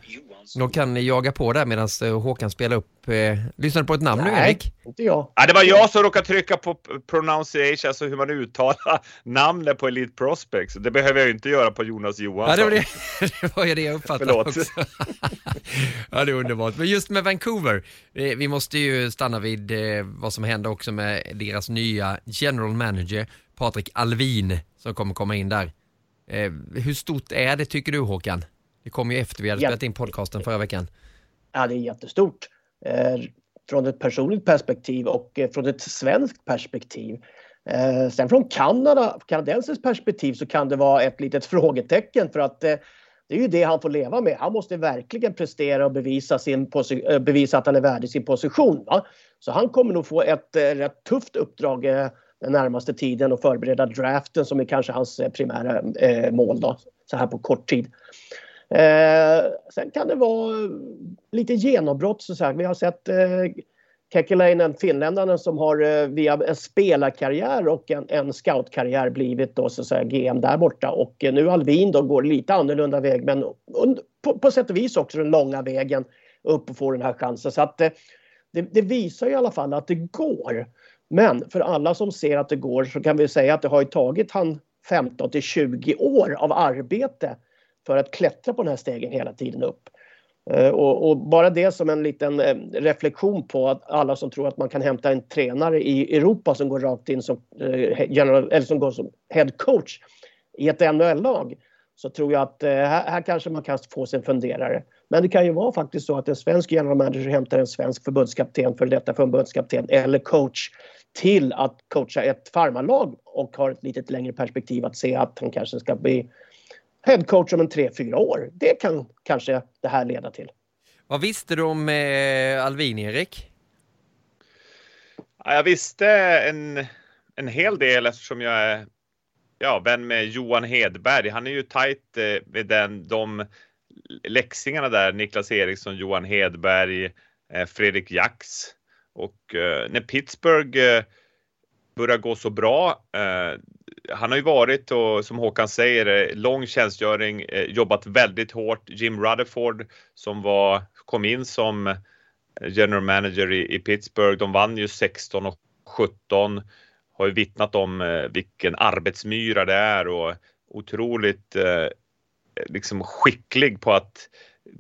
De kan jaga på där medan Håkan spelar upp. Eh, lyssnar på ett namn nu, Erik? Inte jag. Ja, det var jag som råkade trycka på pronunciation, alltså hur man uttalar namnet på Elite Prospects. Det behöver jag ju inte göra på Jonas Johansson. Ja, det var det, det, var ju det jag uppfattade också. Ja, det är underbart. Men just med Vancouver, eh, vi måste ju stanna vid eh, vad som hände också med deras nya general manager, Patrik Allvin, som kommer komma in där. Eh, hur stort är det, tycker du, Håkan? Det kommer ju efter vi hade spelat in podcasten förra veckan. Ja, det är jättestort. Eh, från ett personligt perspektiv och eh, från ett svenskt perspektiv. Eh, sen från Kanada, kanadensens perspektiv så kan det vara ett litet frågetecken för att eh, det är ju det han får leva med. Han måste verkligen prestera och bevisa, sin posi- bevisa att han är värdig sin position. Va? Så han kommer nog få ett eh, rätt tufft uppdrag eh, den närmaste tiden och förbereda draften som är kanske hans eh, primära eh, mål då, så här på kort tid. Eh, sen kan det vara lite genombrott så här. Vi har sett eh, Kekkeläinen, finländaren som har eh, via en spelarkarriär och en, en scoutkarriär blivit då, så här, G M där borta. Och eh, nu Allvin då går lite annorlunda väg, men und, på, på sätt och vis också den långa vägen upp och får den här chansen. Så att, eh, det, det visar i alla fall att det går. Men för alla som ser att det går så kan vi säga att det har ju tagit han femton till tjugo år av arbete för att klättra på den här stegen hela tiden upp. Och, och bara det som en liten reflektion på att alla som tror att man kan hämta en tränare i Europa som går rakt in som, general, eller som, går som head coach i ett N H L-lag, så tror jag att här, här kanske man kan få sin funderare. Men det kan ju vara faktiskt så att en svensk general manager hämtar en svensk förbundskapten, för detta förbundskapten eller coach till att coacha ett farmarlag och har ett lite längre perspektiv att se att han kanske ska bli headcoach om en tre fyra år. Det kan kanske det här leda till. Vad visste du om eh, Allvin, Erik? Ja, jag visste en, en hel del eftersom jag är ja, vän med Johan Hedberg. Han är ju tajt eh, med den, de läxingarna där. Niklas Eriksson, Johan Hedberg, eh, Fredrik Jax. Och eh, när Pittsburgh eh, börjar gå så bra... Eh, han har ju varit, och som Håkan säger, lång tjänstgöring, jobbat väldigt hårt. Jim Rutherford som var, kom in som general manager i, i Pittsburgh. De vann ju sexton och sjutton. Har ju vittnat om vilken arbetsmyra det är och otroligt eh, liksom skicklig på att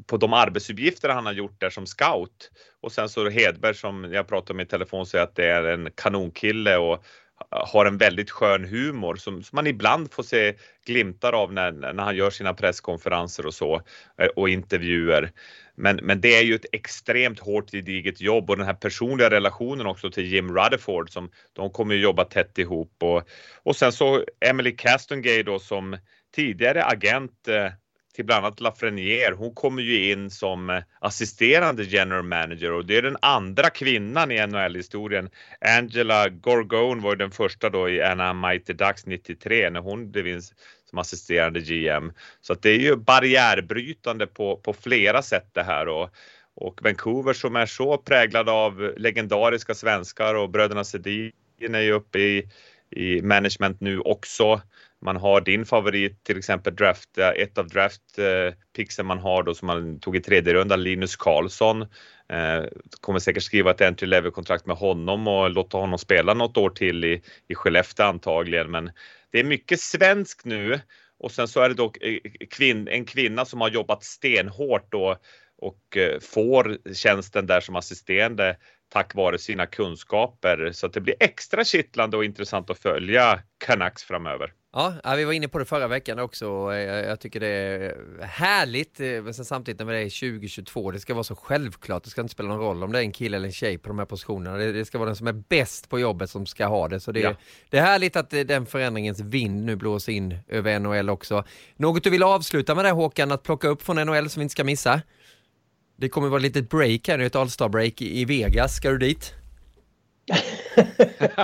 på de arbetsuppgifter han har gjort där som scout. Och sen så Hedberg som jag pratade med i telefon säger att det är en kanonkille och har en väldigt skön humor som, som man ibland får se glimtar av när, när han gör sina presskonferenser och så och intervjuer. Men, men det är ju ett extremt hårt gediget jobb, och den här personliga relationen också till Jim Rutherford som de kommer ju jobba tätt ihop. Och, och sen så Emily Castongay då, som tidigare agent eh, till bland annat Lafreniere, hon kommer ju in som assisterande general manager, och det är den andra kvinnan i N H L-historien. Angela Gorgon var ju den första då i Anaheim Mighty Ducks nittiotre när hon blev som assisterande G M. Så att det är ju barriärbrytande på, på flera sätt det här. Och, och Vancouver som är så präglad av legendariska svenskar, och bröderna Sedin är ju uppe i, i management nu också. Man har din favorit, till exempel draft, ett av draftpixen eh, man har då som man tog i tredje rundan, Linus Karlsson. Eh, kommer säkert skriva ett entry level kontrakt med honom och låta honom spela något år till i, i Skellefteå antagligen. Men det är mycket svensk nu, och sen så är det dock kvin, en kvinna som har jobbat stenhårt då, och eh, får tjänsten där som assisterande tack vare sina kunskaper. Så att det blir extra kittlande och intressant att följa Canucks framöver. Ja, vi var inne på det förra veckan också. Jag tycker det är härligt, men sen samtidigt när det är tjugo tjugotvå, det ska vara så självklart. Det ska inte spela någon roll om det är en kille eller en tjej på de här positionerna. Det ska vara den som är bäst på jobbet som ska ha det. Så det, ja. Det är härligt att den förändringens vind nu blåser in över N H L också. Något du vill avsluta med det, Håkan, att plocka upp från N H L som vi inte ska missa? Det kommer vara ett litet break här nu, ett All-Star break i Vegas. Ska du dit?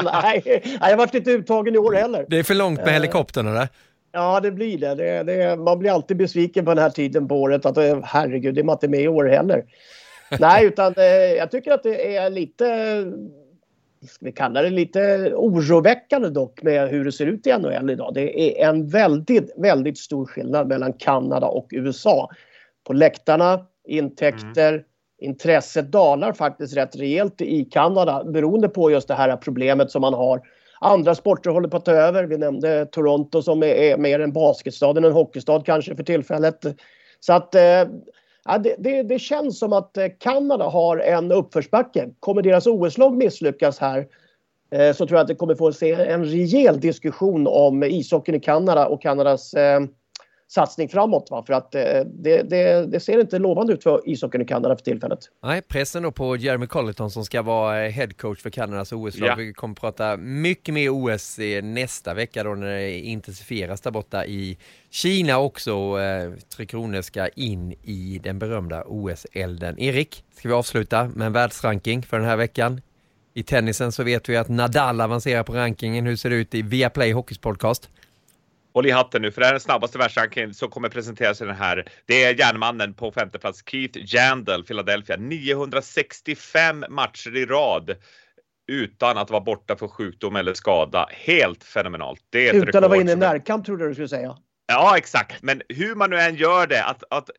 Nej, jag har varit lite uttagen i år heller. Det är för långt med helikoptern, eller? Ja, det blir det. Det, det man blir alltid besviken på den här tiden på året. Att, herregud, det är man inte med i år heller. Nej, utan jag tycker att det är lite, ska vi kalla det lite oroväckande dock med hur det ser ut i N H L idag. Det är en väldigt, väldigt stor skillnad mellan Kanada och U S A. På läktarna, intäkter... Mm. Intresset dalar faktiskt rätt rejält i Kanada beroende på just det här problemet som man har. Andra sporter håller på att ta över. Vi nämnde Toronto som är mer en basketstad än en hockeystad kanske för tillfället. Så att ja, det, det, det känns som att Kanada har en uppförsbacke. Kommer deras O S-lag misslyckas här, så tror jag att det kommer få se en rejäl diskussion om ishockeyn i Kanada och Kanadas satsning framåt, va? För att eh, det, det, det ser inte lovande ut för ishockeyn i Kanada för tillfället. Nej, pressen då på Jeremy Colleton som ska vara headcoach för Kanadas O S-lag. Ja. Vi kommer prata mycket mer O S nästa vecka då när det intensifieras där borta i Kina också. Eh, Tre Kronor ska in i den berömda O S-elden. Erik, ska vi avsluta med en världsranking för den här veckan? I tennisen så vet vi att Nadal avancerar på rankingen. Hur ser det ut i Viaplay Hockeyspodcast? håll i hatten nu, för det här är den snabbaste världsrankingen som kommer presenteras i den här. Det är järnmannen på femte plats, Keith Jandel, Philadelphia. niohundrasextiofem matcher i rad utan att vara borta för sjukdom eller skada. Helt fenomenalt. Det är ett utan att vara inne i närkamp, trodde du skulle säga. Ja, exakt. Men hur man nu än gör det, att, att,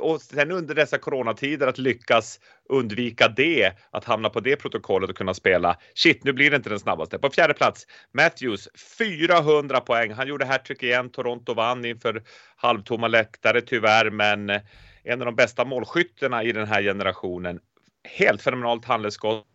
och sen under dessa coronatider att lyckas undvika det, att hamna på det protokollet och kunna spela. Shit, nu blir det inte den snabbaste. På fjärde plats, Matthews, fyrahundra poäng. Han gjorde hattrick igen, Toronto vann inför halvtomma läktare tyvärr, men en av de bästa målskytterna i den här generationen. Helt fenomenalt handledsskott.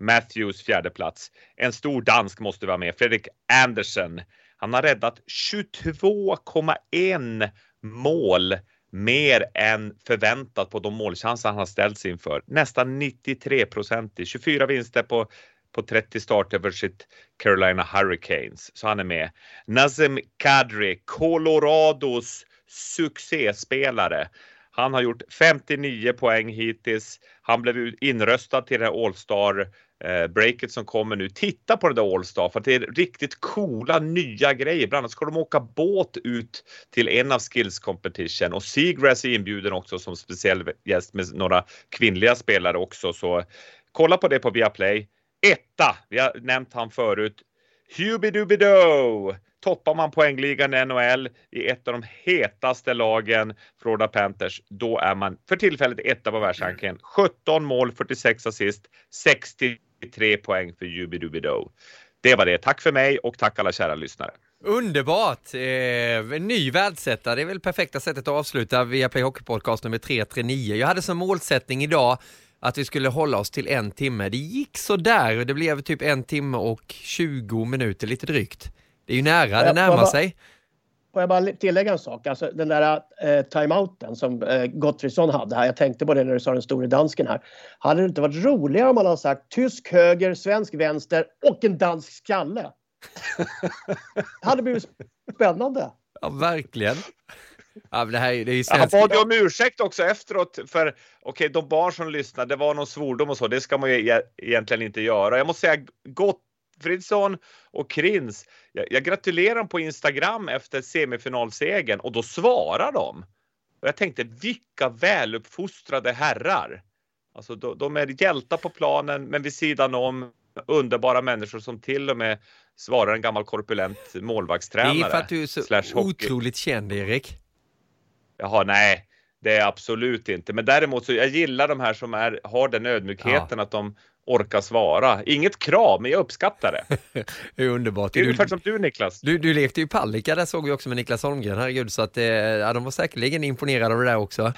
Matthews fjärde plats. En stor dansk måste vara med, Fredrik Andersen. Han har räddat tjugotvå komma ett mål mer än förväntat på de målchanser han har ställt sig inför. Nästan nittiotre procent i tjugofyra vinster på, på trettio starter över sitt Carolina Hurricanes. Så han är med. Nazem Kadri, Colorados succéspelare. Han har gjort femtionio poäng hittills. Han blev inröstad till det här All-Star breaket som kommer nu. Titta på det där All-Star, för det är riktigt coola nya grejer. Bland annat ska de åka båt ut till en av Skills Competition, och Seagrass är inbjuden också som speciell gäst med några kvinnliga spelare också. Så kolla på det på Viaplay. Etta, vi har nämnt han förut, Huberdeau. Toppar man poängligan i N H L i ett av de hetaste lagen, Florida Panthers, då är man för tillfället etta på världsrankingen. sjutton mål, fyrtiosex assist, sextiotre poäng för Huberdeau. Det var det. Tack för mig och tack alla kära lyssnare. Underbart! Eh, ny världsättare. Det är väl perfekta sättet att avsluta via Play Hockey Podcast nummer tre tre nio. Jag hade som målsättning idag att vi skulle hålla oss till en timme. Det gick så där, och det blev typ en timme och tjugo minuter, lite drygt. Det är ju nära, det närmar sig. Får jag bara tillägga en sak? Alltså, den där eh, timeouten som eh, Gottfridsson hade här. Jag tänkte på det när du sa den stora dansken här. Hade det inte varit roligare om man hade sagt tysk höger, svensk vänster och en dansk skalle? Det hade blivit spännande. Ja, verkligen. Ja, det här, det är ju han bad ju om ursäkt också efteråt, för okej, okay, de barn som lyssnade, det var någon svordom och så. Det ska man ju egentligen inte göra. Jag måste säga gott. Fridsson och Krins, jag, jag gratulerar dem på Instagram efter semifinalsegen, och då svarar de. Och jag tänkte, vilka väluppfostrade herrar. Alltså de, de är hjältar på planen, men vid sidan om underbara människor som till och med svarar en gammal korpulent målvaktstränare. Det är för att du är så otroligt känd, Erik. Jaha, nej. Det är absolut inte. Men däremot så jag gillar de här som är, har den ödmjukheten, ja, att de orkar svara. Inget krav, men jag uppskattar det. Det är underbart. Det är ungefär som du, Niklas. Du, du lekte ju pallika, där såg vi också med Niklas Holmgren. Herregud, så att eh, ja, de var säkerligen imponerade av det där också.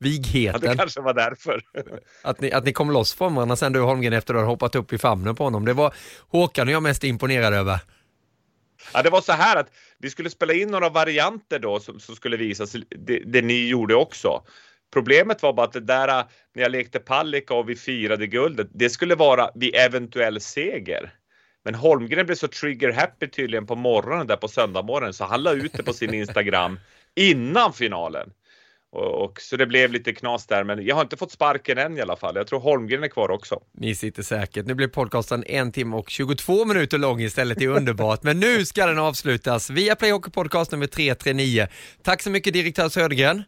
Vigheten. Ja, det kanske var därför. Att ni, att ni kom loss från varandra sen, du och Holmgren, efter att ha hoppat upp i famnen på honom. Det var Håkan och jag mest imponerade över. Ja, det var så här att vi skulle spela in några varianter då som, som skulle visas, det, det ni gjorde också. Problemet var bara att det där när jag lekte pallika och vi firade guldet, det skulle vara vid eventuell seger. Men Holmgren blev så trigger happy tydligen på morgonen där på söndagmorgonen, så han la ut det på sin Instagram innan finalen. Och, och, så det blev lite knas där, men jag har inte fått sparken än i alla fall. Jag tror Holmgren är kvar också. Ni sitter säkert. Nu blir podcasten en timme och tjugotvå minuter lång istället. Det är underbart. Men nu ska den avslutas via Play Hockey Podcast nummer tre tre nio. Tack så mycket, direktör Södergren.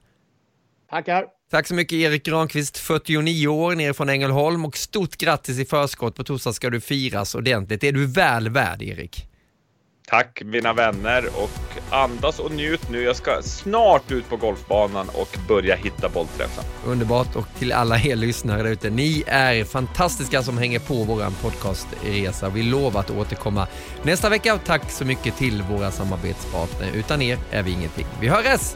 Tackar. Tack så mycket, Erik Granqvist, fyrtionio år, nere från Ängelholm. Och stort grattis i förskott. På torsdag ska du firas ordentligt. Är du väl värd, Erik? Tack mina vänner, och andas och njut nu. Jag ska snart ut på golfbanan och börja hitta bollträffen. Underbart, och till alla er lyssnare där ute. Ni är fantastiska som hänger på våran podcastresa. Vi lovar att återkomma nästa vecka, och tack så mycket till våra samarbetspartner. Utan er är vi ingenting. Vi hörs!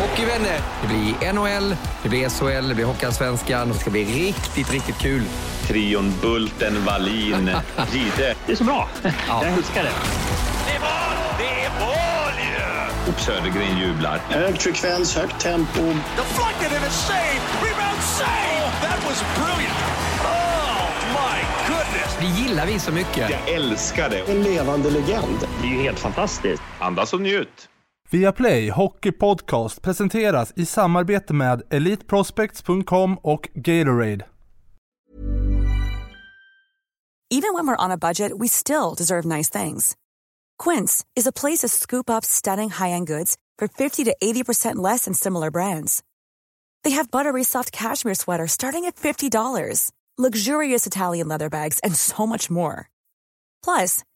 Hockeyvänner, det blir N H L, det blir S H L, det blir Hockeyallsvenskan. Det ska bli riktigt, riktigt kul. Trion, Bulten, Wallin, Gide. Det är så bra. Ja. Jag älskar det. Det är mål! Det är mål ju! Och Södergren jublar. Hög frekvens, högt tempo. The flight of a save! Rebound save! Oh, that was brilliant! Oh my goodness! Det gillar vi så mycket. Jag älskar det. En levande legend. Det är ju helt fantastiskt. Andas och njut. Viaplay Hockey Podcast presenteras i samarbete med elite prospects dot com och Gatorade. Even when we're on a budget, we still deserve nice things. Quince is a place to scoop up stunning high-end goods for fifty to eighty percent less than similar brands. They have buttery soft cashmere sweaters starting at fifty dollars, luxurious Italian leather bags, and so much more. Plus,